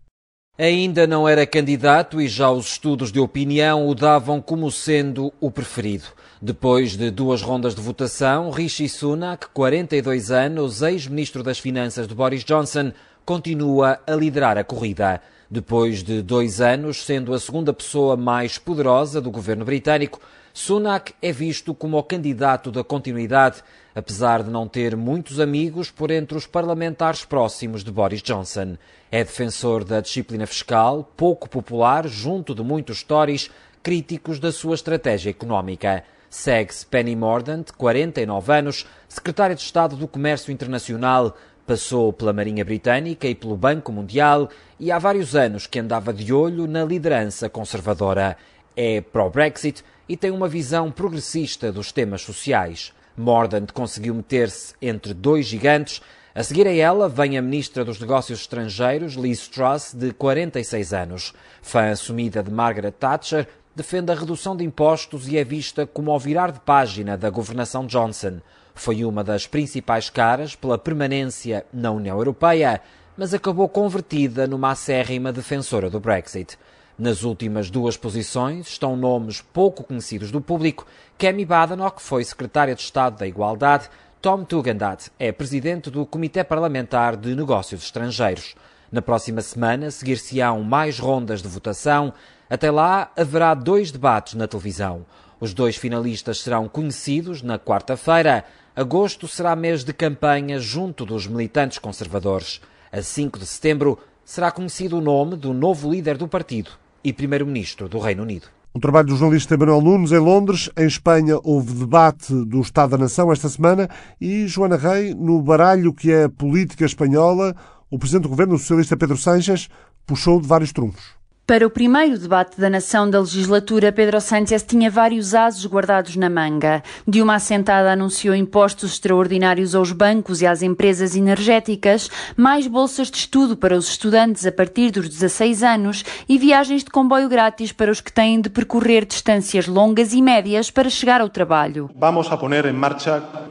Ainda não era candidato e já os estudos de opinião o davam como sendo o preferido. Depois de 2 rondas de votação, Rishi Sunak, 42 anos, ex-ministro das Finanças de Boris Johnson, continua a liderar a corrida. Depois de 2 anos, sendo a segunda pessoa mais poderosa do governo britânico, Sunak é visto como o candidato da continuidade, apesar de não ter muitos amigos por entre os parlamentares próximos de Boris Johnson. É defensor da disciplina fiscal, pouco popular junto de muitos Tories, críticos da sua estratégia económica. Segue-se Penny Mordaunt, 49 anos, secretária de Estado do Comércio Internacional, passou pela Marinha Britânica e pelo Banco Mundial e há vários anos que andava de olho na liderança conservadora. É pró-Brexit e tem uma visão progressista dos temas sociais. Mordaunt conseguiu meter-se entre dois gigantes. A seguir a ela vem a ministra dos Negócios Estrangeiros, Liz Truss, de 46 anos. Fã assumida de Margaret Thatcher, defende a redução de impostos e é vista como ao virar de página da governação Johnson. Foi uma das principais caras pela permanência na União Europeia, mas acabou convertida numa acérrima defensora do Brexit. Nas últimas duas posições estão nomes pouco conhecidos do público. Kemi Badenoch foi secretária de Estado da Igualdade. Tom Tugendhat é presidente do Comitê Parlamentar de Negócios Estrangeiros. Na próxima semana seguir-se-ão mais rondas de votação. Até lá, haverá dois debates na televisão. Os dois finalistas serão conhecidos na quarta-feira. Agosto será mês de campanha junto dos militantes conservadores. A 5 de setembro será conhecido o nome do novo líder do partido e primeiro-ministro do Reino Unido. Um trabalho do jornalista Emmanuel Lundes em Londres. Em Espanha houve debate do Estado da Nação esta semana e Joana Rey, no baralho que é a política espanhola, o presidente do governo, o socialista Pedro Sánchez, puxou de vários trunfos. Para o primeiro debate da nação da legislatura, Pedro Sánchez tinha vários ases guardados na manga. De uma assentada anunciou impostos extraordinários aos bancos e às empresas energéticas, mais bolsas de estudo para os estudantes a partir dos 16 anos e viagens de comboio grátis para os que têm de percorrer distâncias longas e médias para chegar ao trabalho. Vamos estabelecer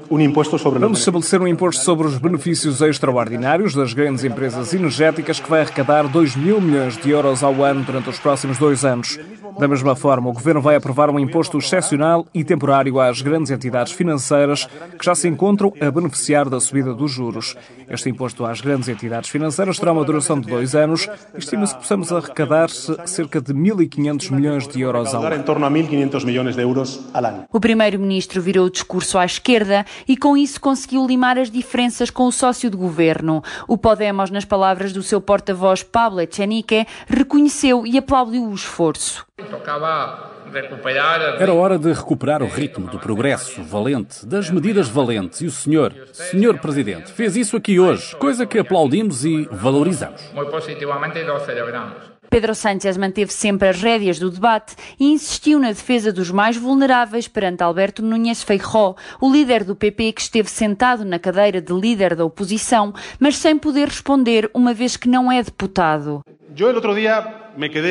um imposto sobre os benefícios extraordinários das grandes empresas energéticas que vai arrecadar 2 mil milhões de euros ao ano durante os próximos 2 anos. Da mesma forma, o Governo vai aprovar um imposto excepcional e temporário às grandes entidades financeiras que já se encontram a beneficiar da subida dos juros. Este imposto às grandes entidades financeiras terá uma duração de 2 anos e estima-se que possamos arrecadar cerca de 1.500 milhões de euros ao ano. O primeiro-ministro virou o discurso à esquerda e com isso conseguiu limar as diferenças com o sócio de governo. O Podemos, nas palavras do seu porta-voz Pablo Echenique, reconheceu e aplaudiu o esforço. Era hora de recuperar o ritmo do progresso valente, das medidas valentes. E o senhor Presidente, fez isso aqui hoje, coisa que aplaudimos e valorizamos. Pedro Sánchez manteve sempre as rédeas do debate e insistiu na defesa dos mais vulneráveis perante Alberto Núñez Feijóo, o líder do PP que esteve sentado na cadeira de líder da oposição, mas sem poder responder uma vez que não é deputado.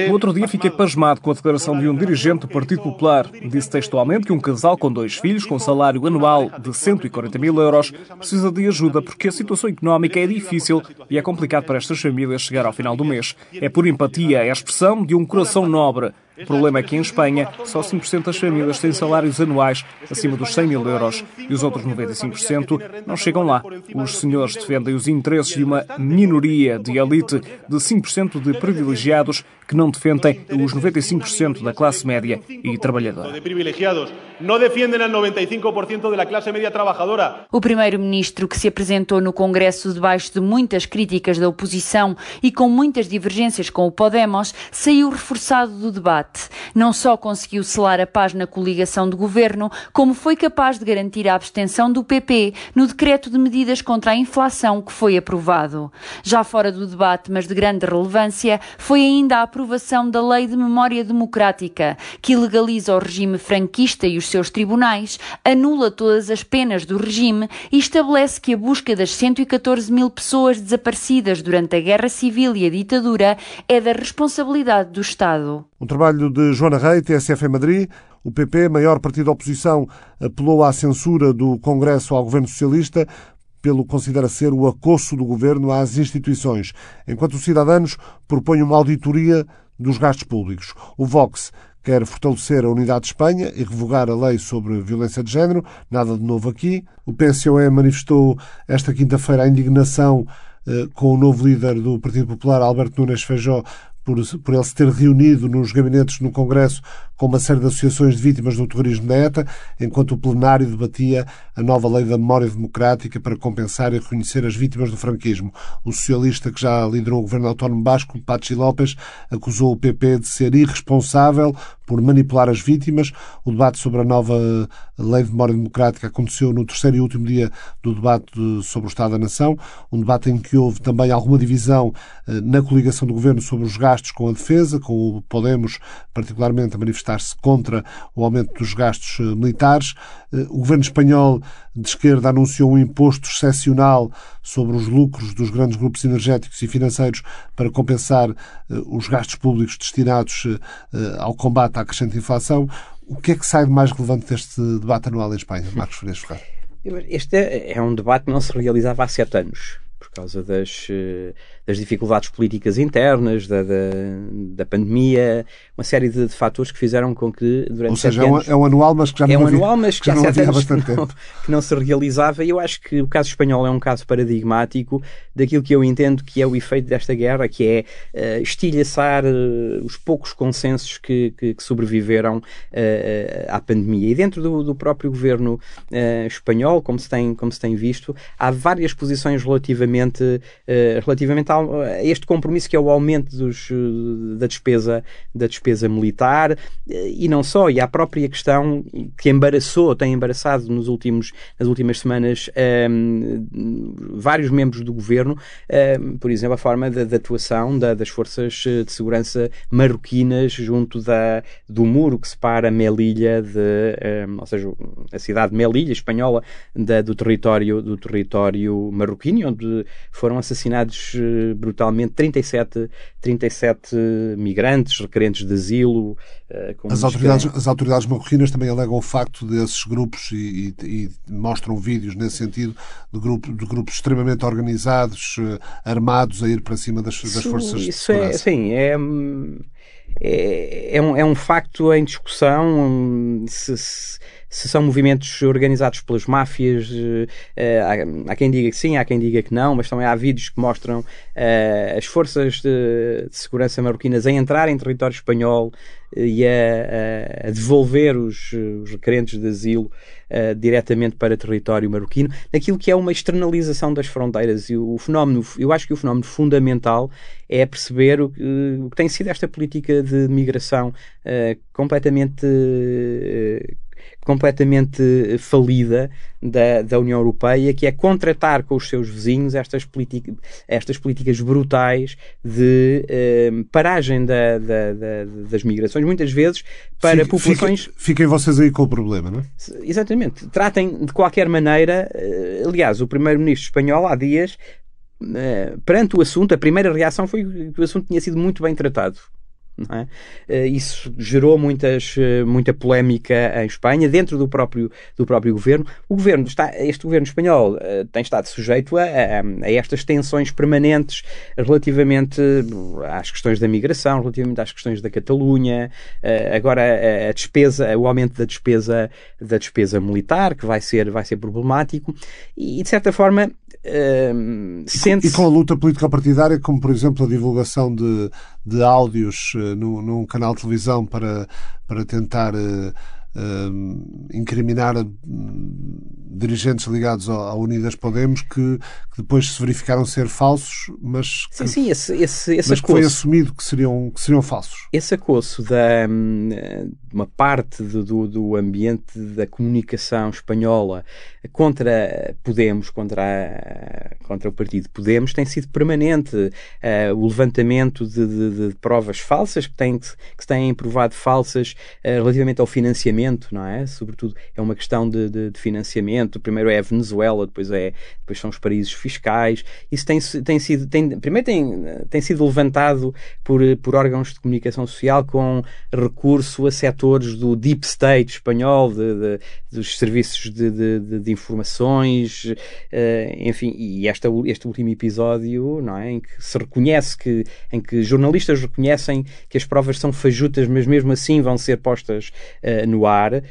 No outro dia fiquei pasmado com a declaração de um dirigente do Partido Popular. Disse textualmente que um casal com 2 filhos, com salário anual de 140 mil euros, precisa de ajuda porque a situação económica é difícil e é complicado para estas famílias chegar ao final do mês. É por empatia, é a expressão de um coração nobre. O problema é que em Espanha só 5% das famílias têm salários anuais acima dos 100 mil euros e os outros 95% não chegam lá. Os senhores defendem os interesses de uma minoria de elite de 5% de privilegiados que não defendem os 95% da classe média e trabalhadora. O primeiro-ministro, que se apresentou no Congresso debaixo de muitas críticas da oposição e com muitas divergências com o Podemos, saiu reforçado do debate. Não só conseguiu selar a paz na coligação de governo, como foi capaz de garantir a abstenção do PP no decreto de medidas contra a inflação que foi aprovado. Já fora do debate, mas de grande relevância, foi ainda a aprovação da Lei de Memória Democrática, que legaliza o regime franquista e os seus tribunais, anula todas as penas do regime e estabelece que a busca das 114 mil pessoas desaparecidas durante a Guerra Civil e a ditadura é da responsabilidade do Estado. Um trabalho de Joana Rey, TSF em Madrid. O PP, maior partido da oposição, apelou à censura do Congresso ao governo socialista pelo considera ser o acosso do governo às instituições, enquanto os cidadãos propõem uma auditoria dos gastos públicos. O Vox quer fortalecer a unidade de Espanha e revogar a lei sobre violência de género. Nada de novo aqui. O PSOE manifestou esta quinta-feira a indignação com o novo líder do Partido Popular, Alberto Núñez Feijóo, por ele se ter reunido nos gabinetes no Congresso com uma série de associações de vítimas do terrorismo da ETA, enquanto o plenário debatia a nova lei da memória democrática para compensar e reconhecer as vítimas do franquismo. O socialista que já liderou o governo autónomo basco, Patxi López, acusou o PP de ser irresponsável por manipular as vítimas. O debate sobre a nova lei de memória democrática aconteceu no terceiro e último dia do debate sobre o Estado da Nação, um debate em que houve também alguma divisão na coligação do governo sobre os gastos com a defesa, com o Podemos particularmente a manifestar-se contra o aumento dos gastos militares. O governo espanhol de esquerda anunciou um imposto excepcional sobre os lucros dos grandes grupos energéticos e financeiros para compensar os gastos públicos destinados ao combate à crescente inflação. O que é que sai de mais relevante deste debate anual em Espanha, Marcos Farias Ferreira? Este é um debate que não se realizava há 7 anos, por causa das dificuldades políticas internas, da pandemia, uma série de fatores que fizeram com que durante 7 anos... Ou seja, é um anual, mas que já não havia há bastante tempo. Que não se realizava, e eu acho que o caso espanhol é um caso paradigmático daquilo que eu entendo que é o efeito desta guerra, que é estilhaçar os poucos consensos que sobreviveram à pandemia. E dentro do próprio governo espanhol, como se tem visto, há várias posições relativamente a este compromisso que é o aumento da despesa militar, e não só, e à própria questão que tem embaraçado nas últimas semanas vários membros do governo, por exemplo, a forma da atuação das forças de segurança marroquinas junto do muro que separa Melilla, ou seja, a cidade de Melilla, espanhola, do território marroquino, onde foram assassinados brutalmente 37 migrantes, requerentes de asilo. As autoridades marroquinas também alegam o facto desses grupos e mostram vídeos nesse sentido de grupos extremamente organizados, armados, a ir para cima das forças de segurança. É um facto em discussão. Se são movimentos organizados pelas máfias, há quem diga que sim, há quem diga que não, mas também há vídeos que mostram as forças de segurança marroquinas a entrar em território espanhol e a devolver os requerentes de asilo diretamente para território marroquino, naquilo que é uma externalização das fronteiras. E eu acho que o fenómeno fundamental é perceber o que tem sido esta política de migração completamente falida da União Europeia, que é contratar com os seus vizinhos estas políticas brutais de paragem das migrações, muitas vezes para populações... Fiquem vocês aí com o problema, não é? Exatamente. Tratem de qualquer maneira... Aliás, o primeiro-ministro espanhol, há dias, perante o assunto, a primeira reação foi que o assunto tinha sido muito bem tratado. Não é? Isso gerou muita polémica em Espanha, dentro do próprio governo. Este governo espanhol tem estado sujeito a estas tensões permanentes relativamente às questões da migração, relativamente às questões da Catalunha, agora o aumento da despesa militar, que vai ser problemático, e de certa forma sente-se... E com a luta política partidária, como por exemplo a divulgação de áudios num canal de televisão para tentar incriminar dirigentes ligados à Unidas Podemos que depois se verificaram ser falsos, mas que, sim, esse mas que foi assumido que seriam falsos. Esse acosso uma parte do ambiente da comunicação espanhola contra Podemos, contra o partido Podemos, tem sido permanente. O levantamento de provas falsas que se têm provado falsas relativamente ao financiamento, não é? Sobretudo é uma questão de financiamento. Primeiro é a Venezuela, depois são os paraísos fiscais. Isso tem sido levantado por órgãos de comunicação social com recurso a 7 atores do deep state espanhol, dos serviços de informações, enfim, e este último episódio, não é, em que se reconhece que, em que jornalistas reconhecem que as provas são fajutas, mas mesmo assim vão ser postas no ar,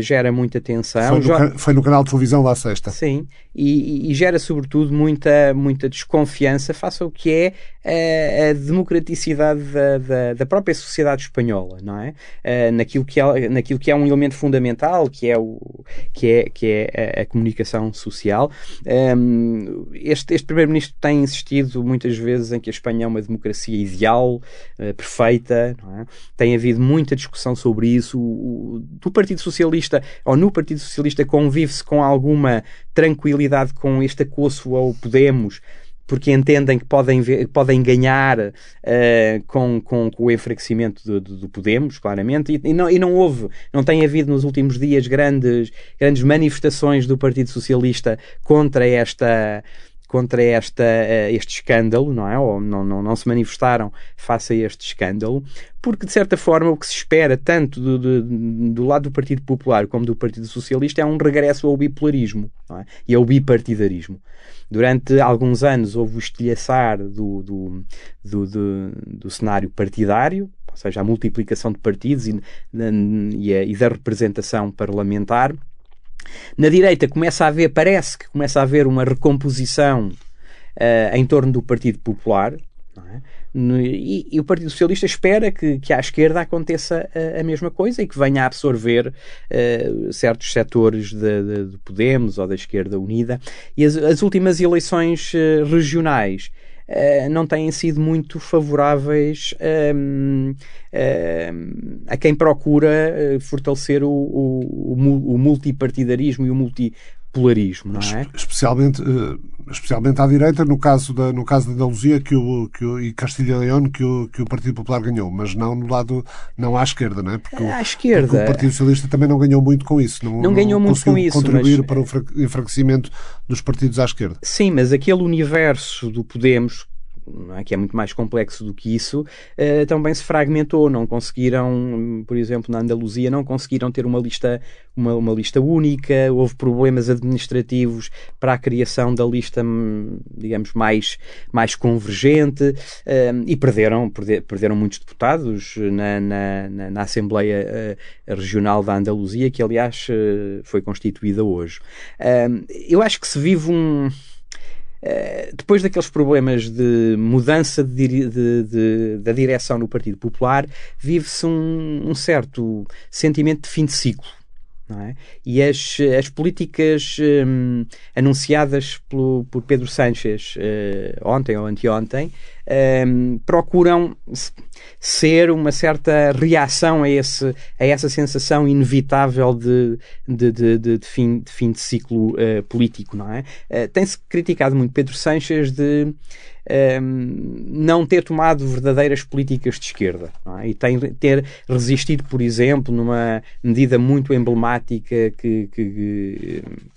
gera muita tensão. Foi no canal de televisão lá à sexta. Sim, e gera sobretudo muita desconfiança face ao que é a democraticidade da própria sociedade espanhola, não é? Naquilo que é um elemento fundamental, que é a comunicação social. Este primeiro-ministro tem insistido muitas vezes em que a Espanha é uma democracia ideal, perfeita, não é? Tem havido muita discussão sobre isso. Do Partido Socialista, ou no Partido Socialista, convive-se com alguma tranquilidade com este acosso ao Podemos, porque entendem que podem ganhar com o enfraquecimento do Podemos, claramente, não tem havido nos últimos dias grandes manifestações do Partido Socialista contra este escândalo, não é? Ou não se manifestaram face a este escândalo, porque, de certa forma, o que se espera tanto do lado do Partido Popular como do Partido Socialista é um regresso ao bipolarismo, não é? E ao bipartidarismo. Durante alguns anos houve o estilhaçar do cenário partidário, ou seja, a multiplicação de partidos e da representação parlamentar. Na direita parece que começa a haver uma recomposição em torno do Partido Popular, não é? E o Partido Socialista espera que à esquerda aconteça a mesma coisa e que venha a absorver certos setores do Podemos ou da Esquerda Unida. E as últimas eleições regionais não têm sido muito favoráveis a quem procura fortalecer o multipartidarismo e o multipolarismo, não é? Especialmente à direita, no caso da Andaluzia e Castilha e León, que o Partido Popular ganhou, mas não no lado, não à esquerda, não é? Porque o Partido Socialista também não ganhou muito com isso. Não ganhou muito com isso. Contribuir para o enfraquecimento dos partidos à esquerda. Sim, mas aquele universo do Podemos, que é muito mais complexo do que isso, também se fragmentou. Não conseguiram, por exemplo, na Andaluzia, não conseguiram ter uma lista única. Houve problemas administrativos para a criação da lista, digamos, mais convergente, e perderam muitos deputados na Assembleia Regional da Andaluzia, que aliás foi constituída hoje. Eu acho que se vive depois daqueles problemas de mudança da direção no Partido Popular, vive-se um certo sentimento de fim de ciclo, não é? E as políticas anunciadas por Pedro Sánchez ontem ou anteontem procuram ser uma certa reação a essa sensação inevitável de fim de ciclo político, não é? Tem-se criticado muito Pedro Sánchez de não ter tomado verdadeiras políticas de esquerda, não é? E ter resistido, por exemplo, numa medida muito emblemática que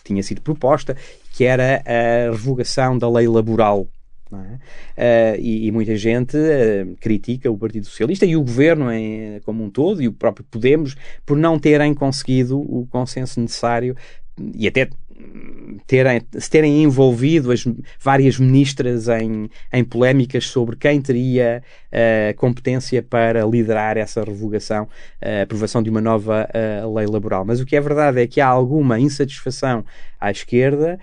tinha sido proposta, que era a revogação da lei laboral. Não é? E muita gente critica o Partido Socialista e o governo como um todo e o próprio Podemos por não terem conseguido o consenso necessário e até se terem envolvido as várias ministras em polémicas sobre quem teria competência para liderar essa revogação, a aprovação de uma nova lei laboral. Mas o que é verdade é que há alguma insatisfação à esquerda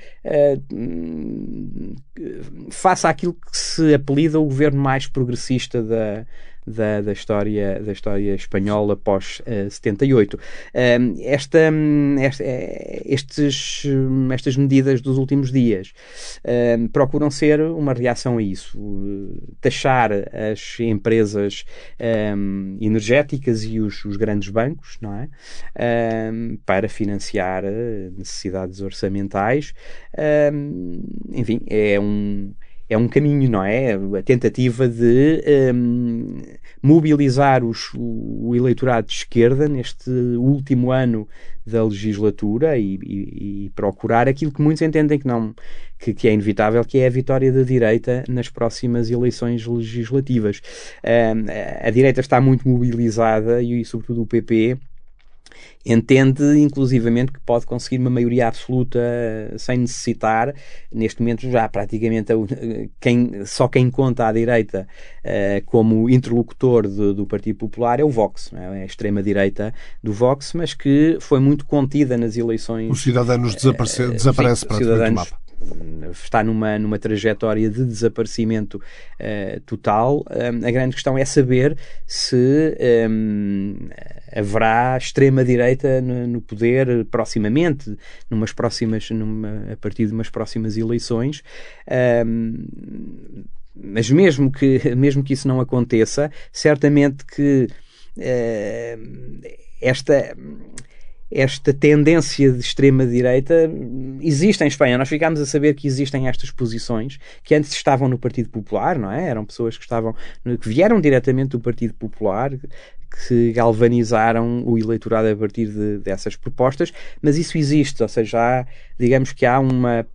face àquilo que se apelida o governo mais progressista da história espanhola pós 78. Estas medidas dos últimos dias procuram ser uma reação a isso. Taxar as empresas energéticas e os grandes bancos, não é? Para financiar necessidades orçamentais. Enfim, é um é um caminho, não é? A tentativa de mobilizar o eleitorado de esquerda neste último ano da legislatura e procurar aquilo que muitos entendem que não, que é inevitável, que é a vitória da direita nas próximas eleições legislativas. A direita está muito mobilizada e sobretudo o PP entende, inclusivamente, que pode conseguir uma maioria absoluta sem necessitar, neste momento já praticamente só quem conta à direita como interlocutor do Partido Popular é o Vox, não é? É a extrema-direita do Vox, mas que foi muito contida nas eleições. Os cidadãos desaparecem praticamente do mapa. Está numa trajetória de desaparecimento total. A grande questão é saber se haverá extrema-direita no poder proximamente, a partir de umas próximas eleições. Mas mesmo que isso não aconteça, certamente que esta tendência de extrema-direita existe em Espanha. Nós ficámos a saber que existem estas posições que antes estavam no Partido Popular, não é? Eram pessoas que vieram diretamente do Partido Popular, que galvanizaram o eleitorado a partir dessas propostas, mas isso existe, ou seja, digamos que há uma...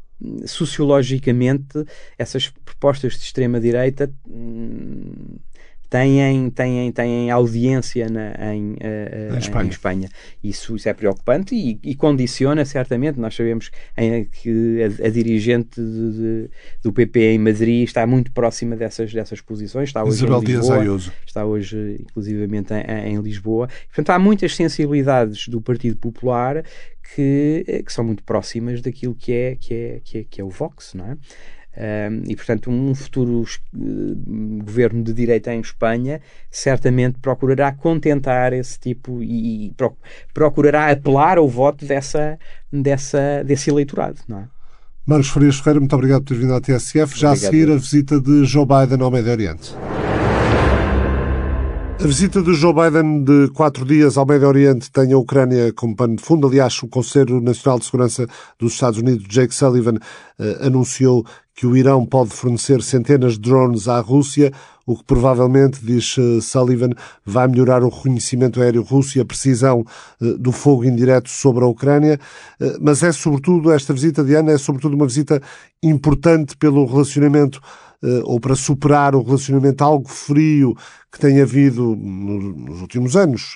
sociologicamente, essas propostas de extrema-direita têm audiência em Espanha. Isso é preocupante e condiciona, certamente. Nós sabemos que a dirigente do PP em Madrid está muito próxima dessas posições. Está hoje Isabel em Lisboa, está hoje, inclusivamente, em Lisboa. Portanto, há muitas sensibilidades do Partido Popular que são muito próximas daquilo que é o Vox, não é? E, portanto, um futuro governo de direita em Espanha certamente procurará contentar esse tipo e procurará apelar ao voto desse eleitorado, não é? Marcos Farias Ferreira, muito obrigado por ter vindo à TSF. Já a seguir, a visita de Joe Biden ao Médio Oriente. A visita de Joe Biden de 4 dias ao Médio Oriente tem a Ucrânia como pano de fundo. Aliás, o Conselho Nacional de Segurança dos Estados Unidos, Jake Sullivan, anunciou que o Irão pode fornecer centenas de drones à Rússia, o que provavelmente, diz Sullivan, vai melhorar o reconhecimento aéreo russo e a precisão do fogo indireto sobre a Ucrânia. Mas é sobretudo, esta visita, Diana, é sobretudo uma visita importante pelo relacionamento ou para superar o relacionamento algo frio que tem havido nos últimos anos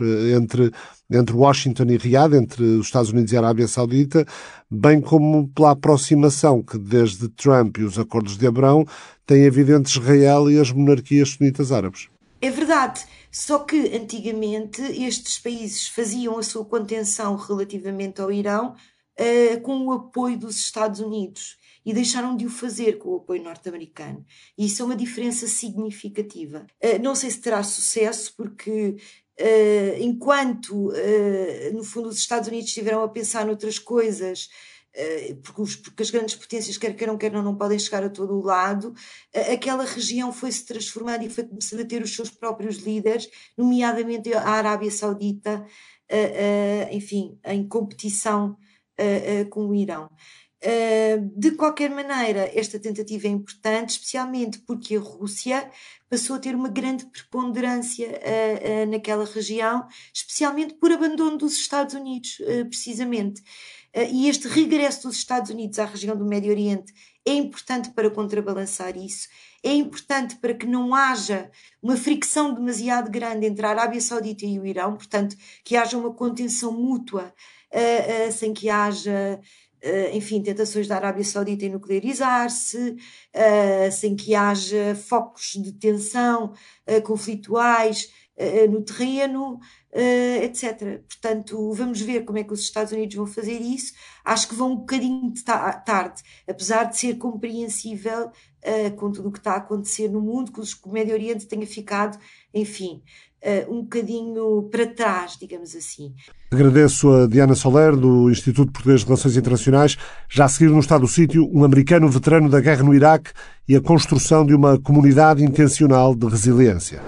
entre Washington e Riad, entre os Estados Unidos e a Arábia Saudita, bem como pela aproximação que desde Trump e os acordos de Abrão tem havido entre Israel e as monarquias sunitas árabes. É verdade, só que antigamente estes países faziam a sua contenção relativamente ao Irão com o apoio dos Estados Unidos e deixaram de o fazer com o apoio norte-americano. E isso é uma diferença significativa. Não sei se terá sucesso, porque enquanto, no fundo, os Estados Unidos estiveram a pensar noutras coisas, porque as grandes potências, quer queiram, quer não, não podem chegar a todo o lado, aquela região foi-se transformando e foi começando a ter os seus próprios líderes, nomeadamente a Arábia Saudita, enfim, em competição com o Irão. De qualquer maneira, esta tentativa é importante, especialmente porque a Rússia passou a ter uma grande preponderância naquela região, especialmente por abandono dos Estados Unidos, precisamente. E este regresso dos Estados Unidos à região do Médio Oriente é importante para contrabalançar isso, é importante para que não haja uma fricção demasiado grande entre a Arábia Saudita e o Irão, portanto, que haja uma contenção mútua, sem que haja... enfim, tentações da Arábia Saudita em nuclearizar-se, sem que haja focos de tensão conflituais no terreno, etc. Portanto, vamos ver como é que os Estados Unidos vão fazer isso. Acho que vão um bocadinho tarde, apesar de ser compreensível com tudo o que está a acontecer no mundo, que o Médio Oriente tenha ficado, enfim... um bocadinho para trás, digamos assim. Agradeço a Diana Soler, do Instituto Português de Relações Internacionais. Já a seguir, no Estado do Sítio, um americano veterano da guerra no Iraque e a construção de uma comunidade intencional de resiliência.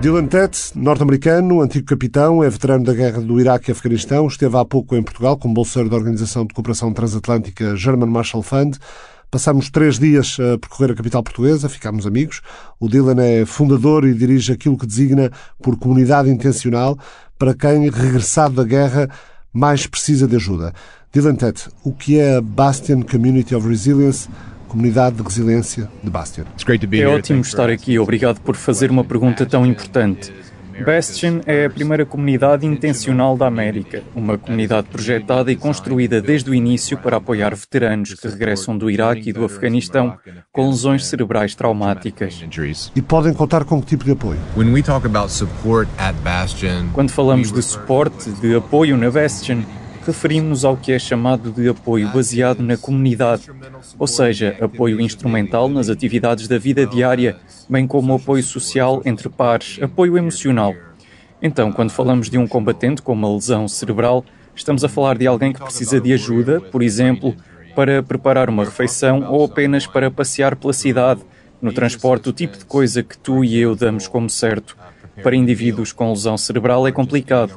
Dylan Tete, norte-americano, antigo capitão, é veterano da guerra do Iraque e Afeganistão, esteve há pouco em Portugal como bolseiro da Organização de Cooperação Transatlântica German Marshall Fund, Passámos 3 dias a percorrer a capital portuguesa, ficámos amigos. O Dylan é fundador e dirige aquilo que designa por comunidade intencional para quem, regressado da guerra, mais precisa de ajuda. Dylan Tete, o que é a Bastion Community of Resilience? Comunidade de Resiliência de Bastion. É ótimo estar aqui. Obrigado por fazer uma pergunta tão importante. Bastion é a primeira comunidade intencional da América, uma comunidade projetada e construída desde o início para apoiar veteranos que regressam do Iraque e do Afeganistão com lesões cerebrais traumáticas. E podem contar com que tipo de apoio? Quando falamos de suporte, de apoio na Bastion, referimos ao que é chamado de apoio baseado na comunidade, ou seja, apoio instrumental nas atividades da vida diária, bem como apoio social entre pares, apoio emocional. Então, quando falamos de um combatente com uma lesão cerebral, estamos a falar de alguém que precisa de ajuda, por exemplo, para preparar uma refeição ou apenas para passear pela cidade, no transporte, o tipo de coisa que tu e eu damos como certo. Para indivíduos com lesão cerebral é complicado.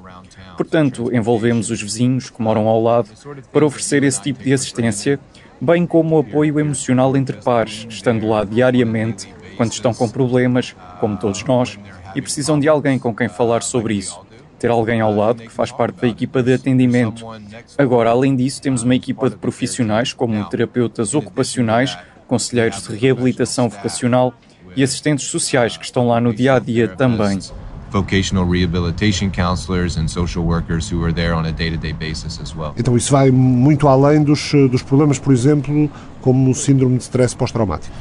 Portanto, envolvemos os vizinhos que moram ao lado para oferecer esse tipo de assistência, bem como o apoio emocional entre pares, estando lá diariamente, quando estão com problemas, como todos nós, e precisam de alguém com quem falar sobre isso. Ter alguém ao lado que faz parte da equipa de atendimento. Agora, além disso, temos uma equipa de profissionais, como terapeutas ocupacionais, conselheiros de reabilitação vocacional e assistentes sociais que estão lá no dia-a-dia também. Vocational rehabilitation counselors and social workers who are there on a day-to-day basis as well. Então isso vai muito além dos problemas, por exemplo, como o síndrome de stress pós-traumático.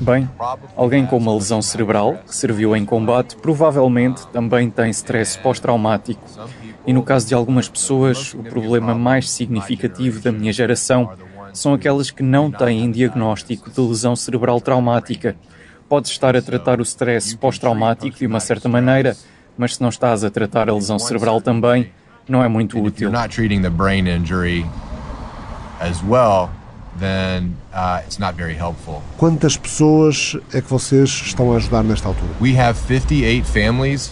Bem, alguém com uma lesão cerebral que serviu em combate provavelmente também tem stress pós-traumático. E no caso de algumas pessoas, o problema mais significativo da minha geração são aquelas que não têm diagnóstico de lesão cerebral traumática. Podes estar a tratar o stress pós-traumático de uma certa maneira, mas se não estás a tratar a lesão cerebral também, não é muito útil. Quantas pessoas é que vocês estão a ajudar nesta altura?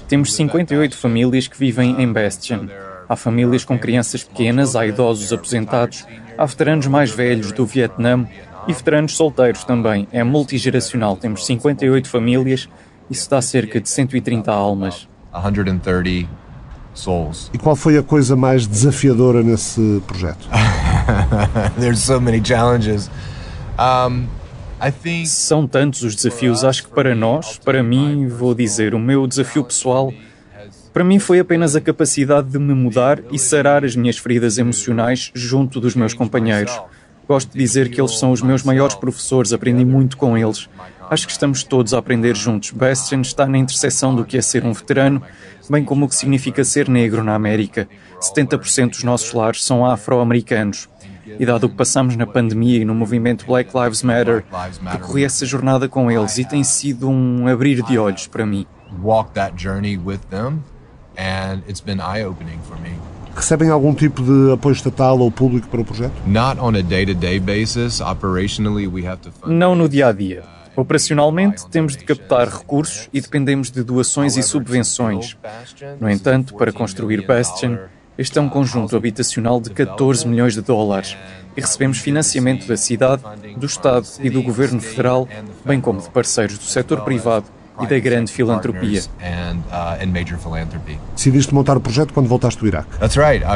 Temos 58 famílias que vivem em Bastion. Há famílias com crianças pequenas, há idosos aposentados, há veteranos mais velhos do Vietnã, e veteranos solteiros também. É multigeracional. Temos 58 famílias. Isso dá cerca de 130 almas. 130 souls. E qual foi a coisa mais desafiadora nesse projeto? There's so many challenges. São tantos os desafios. Acho que para nós, para mim, vou dizer, o meu desafio pessoal, para mim foi apenas a capacidade de me mudar e sarar as minhas feridas emocionais junto dos meus companheiros. Gosto de dizer que eles são os meus maiores professores, aprendi muito com eles. Acho que estamos todos a aprender juntos. Bastion está na interseção do que é ser um veterano, bem como o que significa ser negro na América. 70% dos nossos lares são afro-americanos. E dado o que passamos na pandemia e no movimento Black Lives Matter, percorri essa jornada com eles e tem sido um abrir de olhos para mim. Recebem algum tipo de apoio estatal ou público para o projeto? Não no dia-a-dia. Operacionalmente, temos de captar recursos e dependemos de doações e subvenções. No entanto, para construir Bastion, este é um conjunto habitacional de $14 milhões e recebemos financiamento da cidade, do Estado e do Governo Federal, bem como de parceiros do setor privado e da grande filantropia. Decidiste montar o projeto quando voltaste do Iraque. That's right. I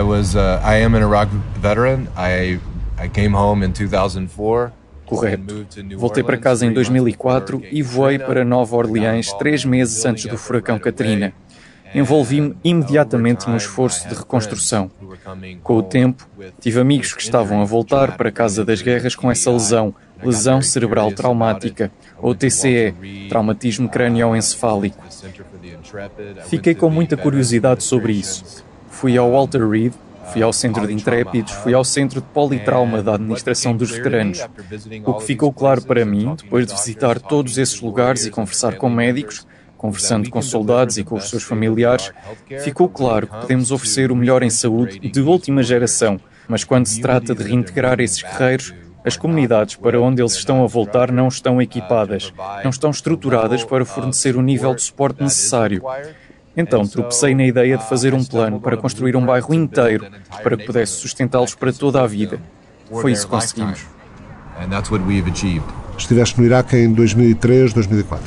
am an Iraq veteran. I came home in 2004. Correto. Voltei para casa em 2004 e voei para Nova Orleans 3 meses antes do furacão Katrina. Envolvi-me imediatamente no esforço de reconstrução. Com o tempo, tive amigos que estavam a voltar para a casa das guerras com essa lesão cerebral traumática, ou TCE, traumatismo cranioencefálico. Fiquei com muita curiosidade sobre isso. Fui ao Walter Reed, fui ao Centro de Intrépidos, fui ao Centro de Politrauma da Administração dos Veteranos. O que ficou claro para mim, depois de visitar todos esses lugares e conversar com médicos, conversando com soldados e com os seus familiares, ficou claro que podemos oferecer o melhor em saúde de última geração, mas quando se trata de reintegrar esses guerreiros, as comunidades para onde eles estão a voltar não estão equipadas, não estão estruturadas para fornecer o nível de suporte necessário. Então tropecei na ideia de fazer um plano para construir um bairro inteiro para que pudesse sustentá-los para toda a vida. Foi isso que conseguimos. Estiveste no Iraque em 2003, 2004.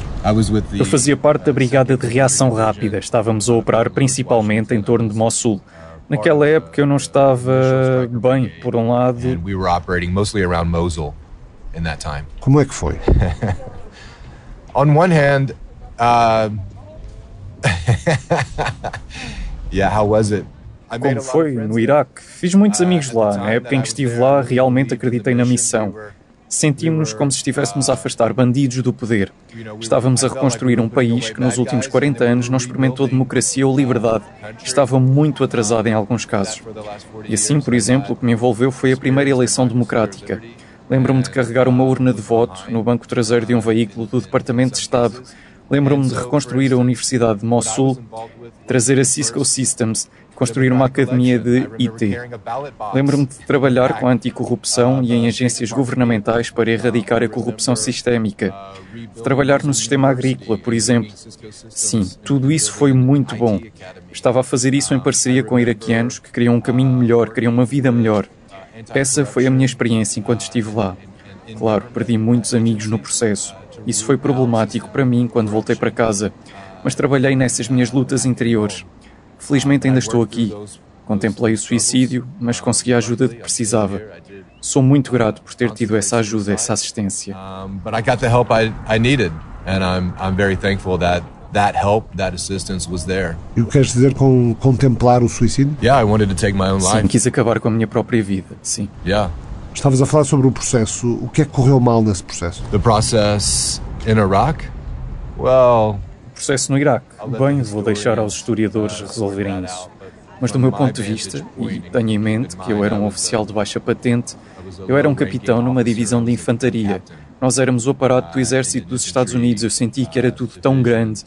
Eu fazia parte da Brigada de Reação Rápida. Estávamos a operar principalmente em torno de Mossul. Naquela época eu não estava bem, por um lado. Como é que foi? Como foi no Iraque? Fiz muitos amigos lá. Na época em que estive lá, realmente acreditei na missão. Sentimos-nos como se estivéssemos a afastar bandidos do poder. Estávamos a reconstruir um país que nos últimos 40 anos não experimentou democracia ou liberdade. Estava muito atrasado em alguns casos. E assim, por exemplo, o que me envolveu foi a primeira eleição democrática. Lembro-me de carregar uma urna de voto no banco traseiro de um veículo do Departamento de Estado. Lembro-me de reconstruir a Universidade de Mossul, trazer a Cisco Systems, construir uma academia de IT. Lembro-me de trabalhar com a anticorrupção e em agências governamentais para erradicar a corrupção sistémica. De trabalhar no sistema agrícola, por exemplo. Sim, tudo isso foi muito bom. Estava a fazer isso em parceria com iraquianos que queriam um caminho melhor, queriam uma vida melhor. Essa foi a minha experiência enquanto estive lá. Claro, perdi muitos amigos no processo. Isso foi problemático para mim quando voltei para casa, mas trabalhei nessas minhas lutas interiores. Felizmente ainda estou aqui. Contemplei o suicídio, mas consegui a ajuda que precisava. Sou muito grato por ter tido essa ajuda, essa assistência. E o que queres dizer com contemplar o suicídio? Sim, quis acabar com a minha própria vida, sim. Estavas a falar sobre o processo. O que é que correu mal nesse processo? Processo no Iraque. Bem, vou deixar aos historiadores resolverem isso. Mas do meu ponto de vista, e tenho em mente que eu era um oficial de baixa patente, eu era um capitão numa divisão de infantaria. Nós éramos o aparato do exército dos Estados Unidos. Eu senti que era tudo tão grande.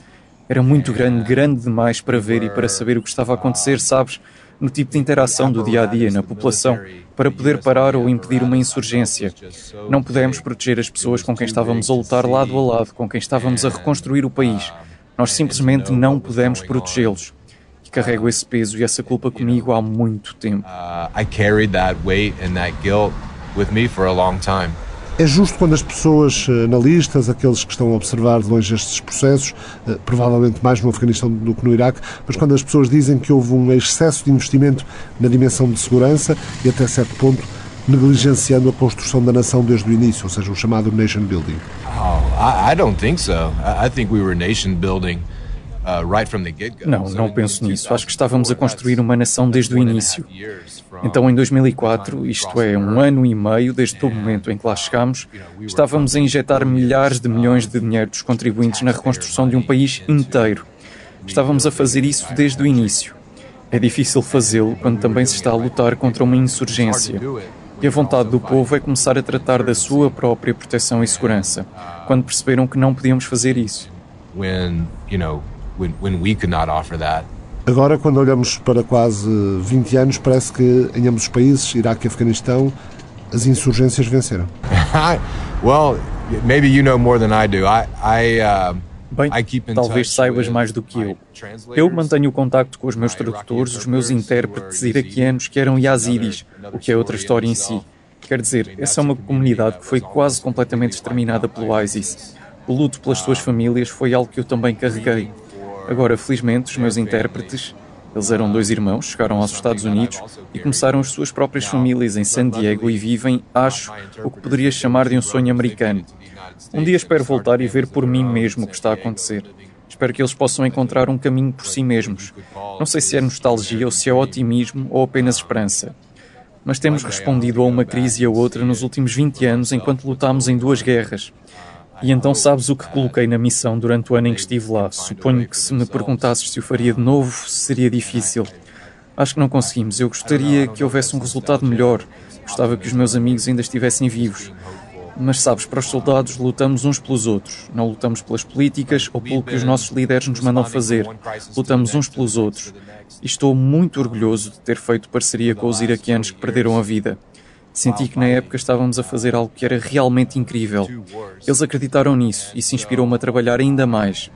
Era muito grande, grande demais para ver e para saber o que estava a acontecer, sabes? No tipo de interação do dia-a-dia na população, para poder parar ou impedir uma insurgência. Não pudemos proteger as pessoas com quem estávamos a lutar lado a lado, com quem estávamos a reconstruir o país. Nós simplesmente não pudemos protegê-los. E carrego esse peso e essa culpa comigo há muito tempo. É justo quando as pessoas, analistas, aqueles que estão a observar de longe estes processos, provavelmente mais no Afeganistão do que no Iraque, mas quando as pessoas dizem que houve um excesso de investimento na dimensão de segurança e até certo ponto negligenciando a construção da nação desde o início, ou seja, o chamado nation building. Não penso nisso. Acho que estávamos a construir uma nação desde o início. Então, em 2004, isto é, 1 ano e meio, desde o momento em que lá chegámos, estávamos a injetar milhares de milhões de dinheiro dos contribuintes na reconstrução de um país inteiro. Estávamos a fazer isso desde o início. É difícil fazê-lo quando também se está a lutar contra uma insurgência. E a vontade do povo é começar a tratar da sua própria proteção e segurança, quando perceberam que não podíamos fazer isso. Agora, quando olhamos para quase 20 anos, parece que em ambos os países, Iraque e Afeganistão, as insurgências venceram. Bem, talvez saibas mais do que eu. Eu mantenho o contacto com os meus tradutores, os meus intérpretes iraquianos que eram yazidis, o que é outra história em si. Quer dizer, essa é uma comunidade que foi quase completamente exterminada pelo ISIS. O luto pelas suas famílias foi algo que eu também carreguei. Agora, felizmente, os meus intérpretes, eles eram 2 irmãos, chegaram aos Estados Unidos e começaram as suas próprias famílias em San Diego e vivem, acho, o que poderia chamar de um sonho americano. Um dia espero voltar e ver por mim mesmo o que está a acontecer. Espero que eles possam encontrar um caminho por si mesmos. Não sei se é nostalgia ou se é otimismo ou apenas esperança. Mas temos respondido a uma crise e a outra nos últimos 20 anos enquanto lutámos em 2 guerras. E então sabes o que coloquei na missão durante o ano em que estive lá. Suponho que se me perguntasses se o faria de novo, seria difícil. Acho que não conseguimos. Eu gostaria que houvesse um resultado melhor. Gostava que os meus amigos ainda estivessem vivos. Mas sabes, para os soldados lutamos uns pelos outros. Não lutamos pelas políticas ou pelo que os nossos líderes nos mandam fazer. Lutamos uns pelos outros. E estou muito orgulhoso de ter feito parceria com os iraquianos que perderam a vida. Senti que na época estávamos a fazer algo que era realmente incrível. Eles acreditaram nisso e se inspirou-me a trabalhar ainda mais.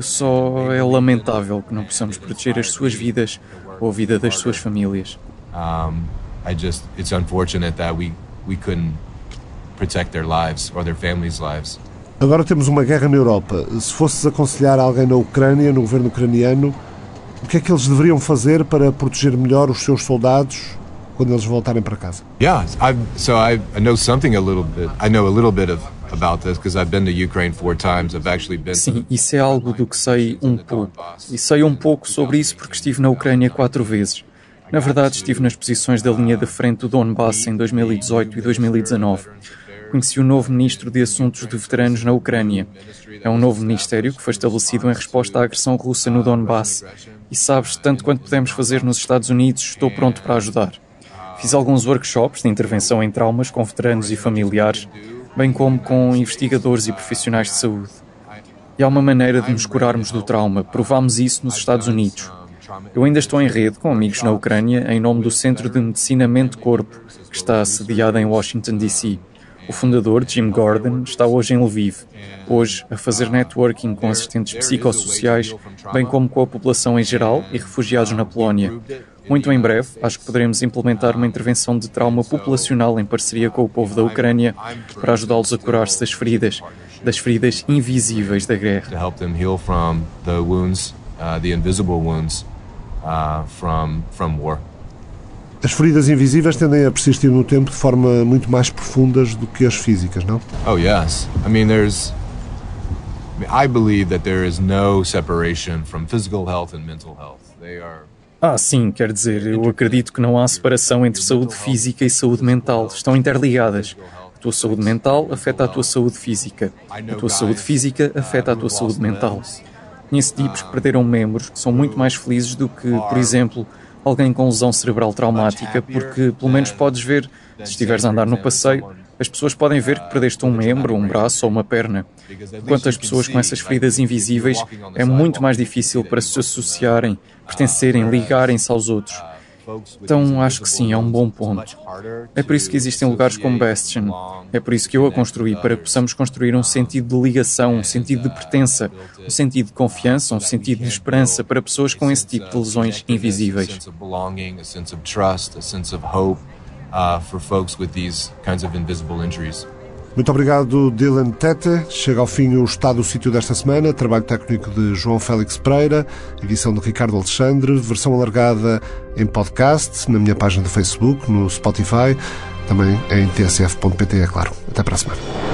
Só é lamentável que não possamos proteger as suas vidas ou a vida das suas famílias. It's unfortunate that we couldn't protect their lives or their families' lives. Agora temos uma guerra na Europa. Se fosses aconselhar alguém na Ucrânia, no governo ucraniano, o que é que eles deveriam fazer para proteger melhor os seus soldados quando eles voltarem para casa? Yeah, I know something a little bit. I know a little bit of about this because I've been to Ukraine 4 times. I've actually been. Sim, isso é algo do que sei um pouco. E sei um pouco sobre isso porque estive na Ucrânia 4 vezes. Na verdade, estive nas posições da linha de frente do Donbass em 2018 e 2019. Conheci o novo ministro de Assuntos de Veteranos na Ucrânia. É um novo ministério que foi estabelecido em resposta à agressão russa no Donbass. E sabes, tanto quanto podemos fazer nos Estados Unidos, estou pronto para ajudar. Fiz alguns workshops de intervenção em traumas com veteranos e familiares, bem como com investigadores e profissionais de saúde. E há uma maneira de nos curarmos do trauma. Provámos isso nos Estados Unidos. Eu ainda estou em rede com amigos na Ucrânia em nome do Centro de Medicina Mente-Corpo, que está assediado em Washington, D.C. O fundador, Jim Gordon, está hoje em Lviv, hoje a fazer networking com assistentes psicossociais, bem como com a população em geral e refugiados na Polónia. Muito em breve, acho que poderemos implementar uma intervenção de trauma populacional em parceria com o povo da Ucrânia para ajudá-los a curar-se das feridas invisíveis da guerra. As feridas invisíveis tendem a persistir no tempo de forma muito mais profundas do que as físicas, não? Oh, yes. I believe that there is no separation from physical health and mental health. They are... Ah, sim, quer dizer, eu acredito que não há separação entre saúde física e saúde mental. Estão interligadas. A tua saúde mental afeta a tua saúde física. A tua saúde física afeta a tua saúde mental. Conheço tipos que perderam membros, que são muito mais felizes do que, por exemplo, alguém com lesão cerebral traumática, porque pelo menos podes ver, se estiveres a andar no passeio, as pessoas podem ver que perdeste um membro, um braço ou uma perna. Enquanto as pessoas com essas feridas invisíveis, é muito mais difícil para se associarem, pertencerem, ligarem-se aos outros. Então, acho que sim, é um bom ponto. É por isso que existem lugares como Bastion. É por isso que eu a construí, para que possamos construir um sentido de ligação, um sentido de pertença, um sentido de confiança, um sentido de esperança para pessoas com esse tipo de lesões invisíveis. Muito obrigado, Dylan Tete. Chega ao fim o Estado do Sítio desta semana. Trabalho técnico de João Félix Pereira, edição de Ricardo Alexandre, versão alargada em podcast, na minha página do Facebook, no Spotify, também em tsf.pt, é claro. Até para a semana.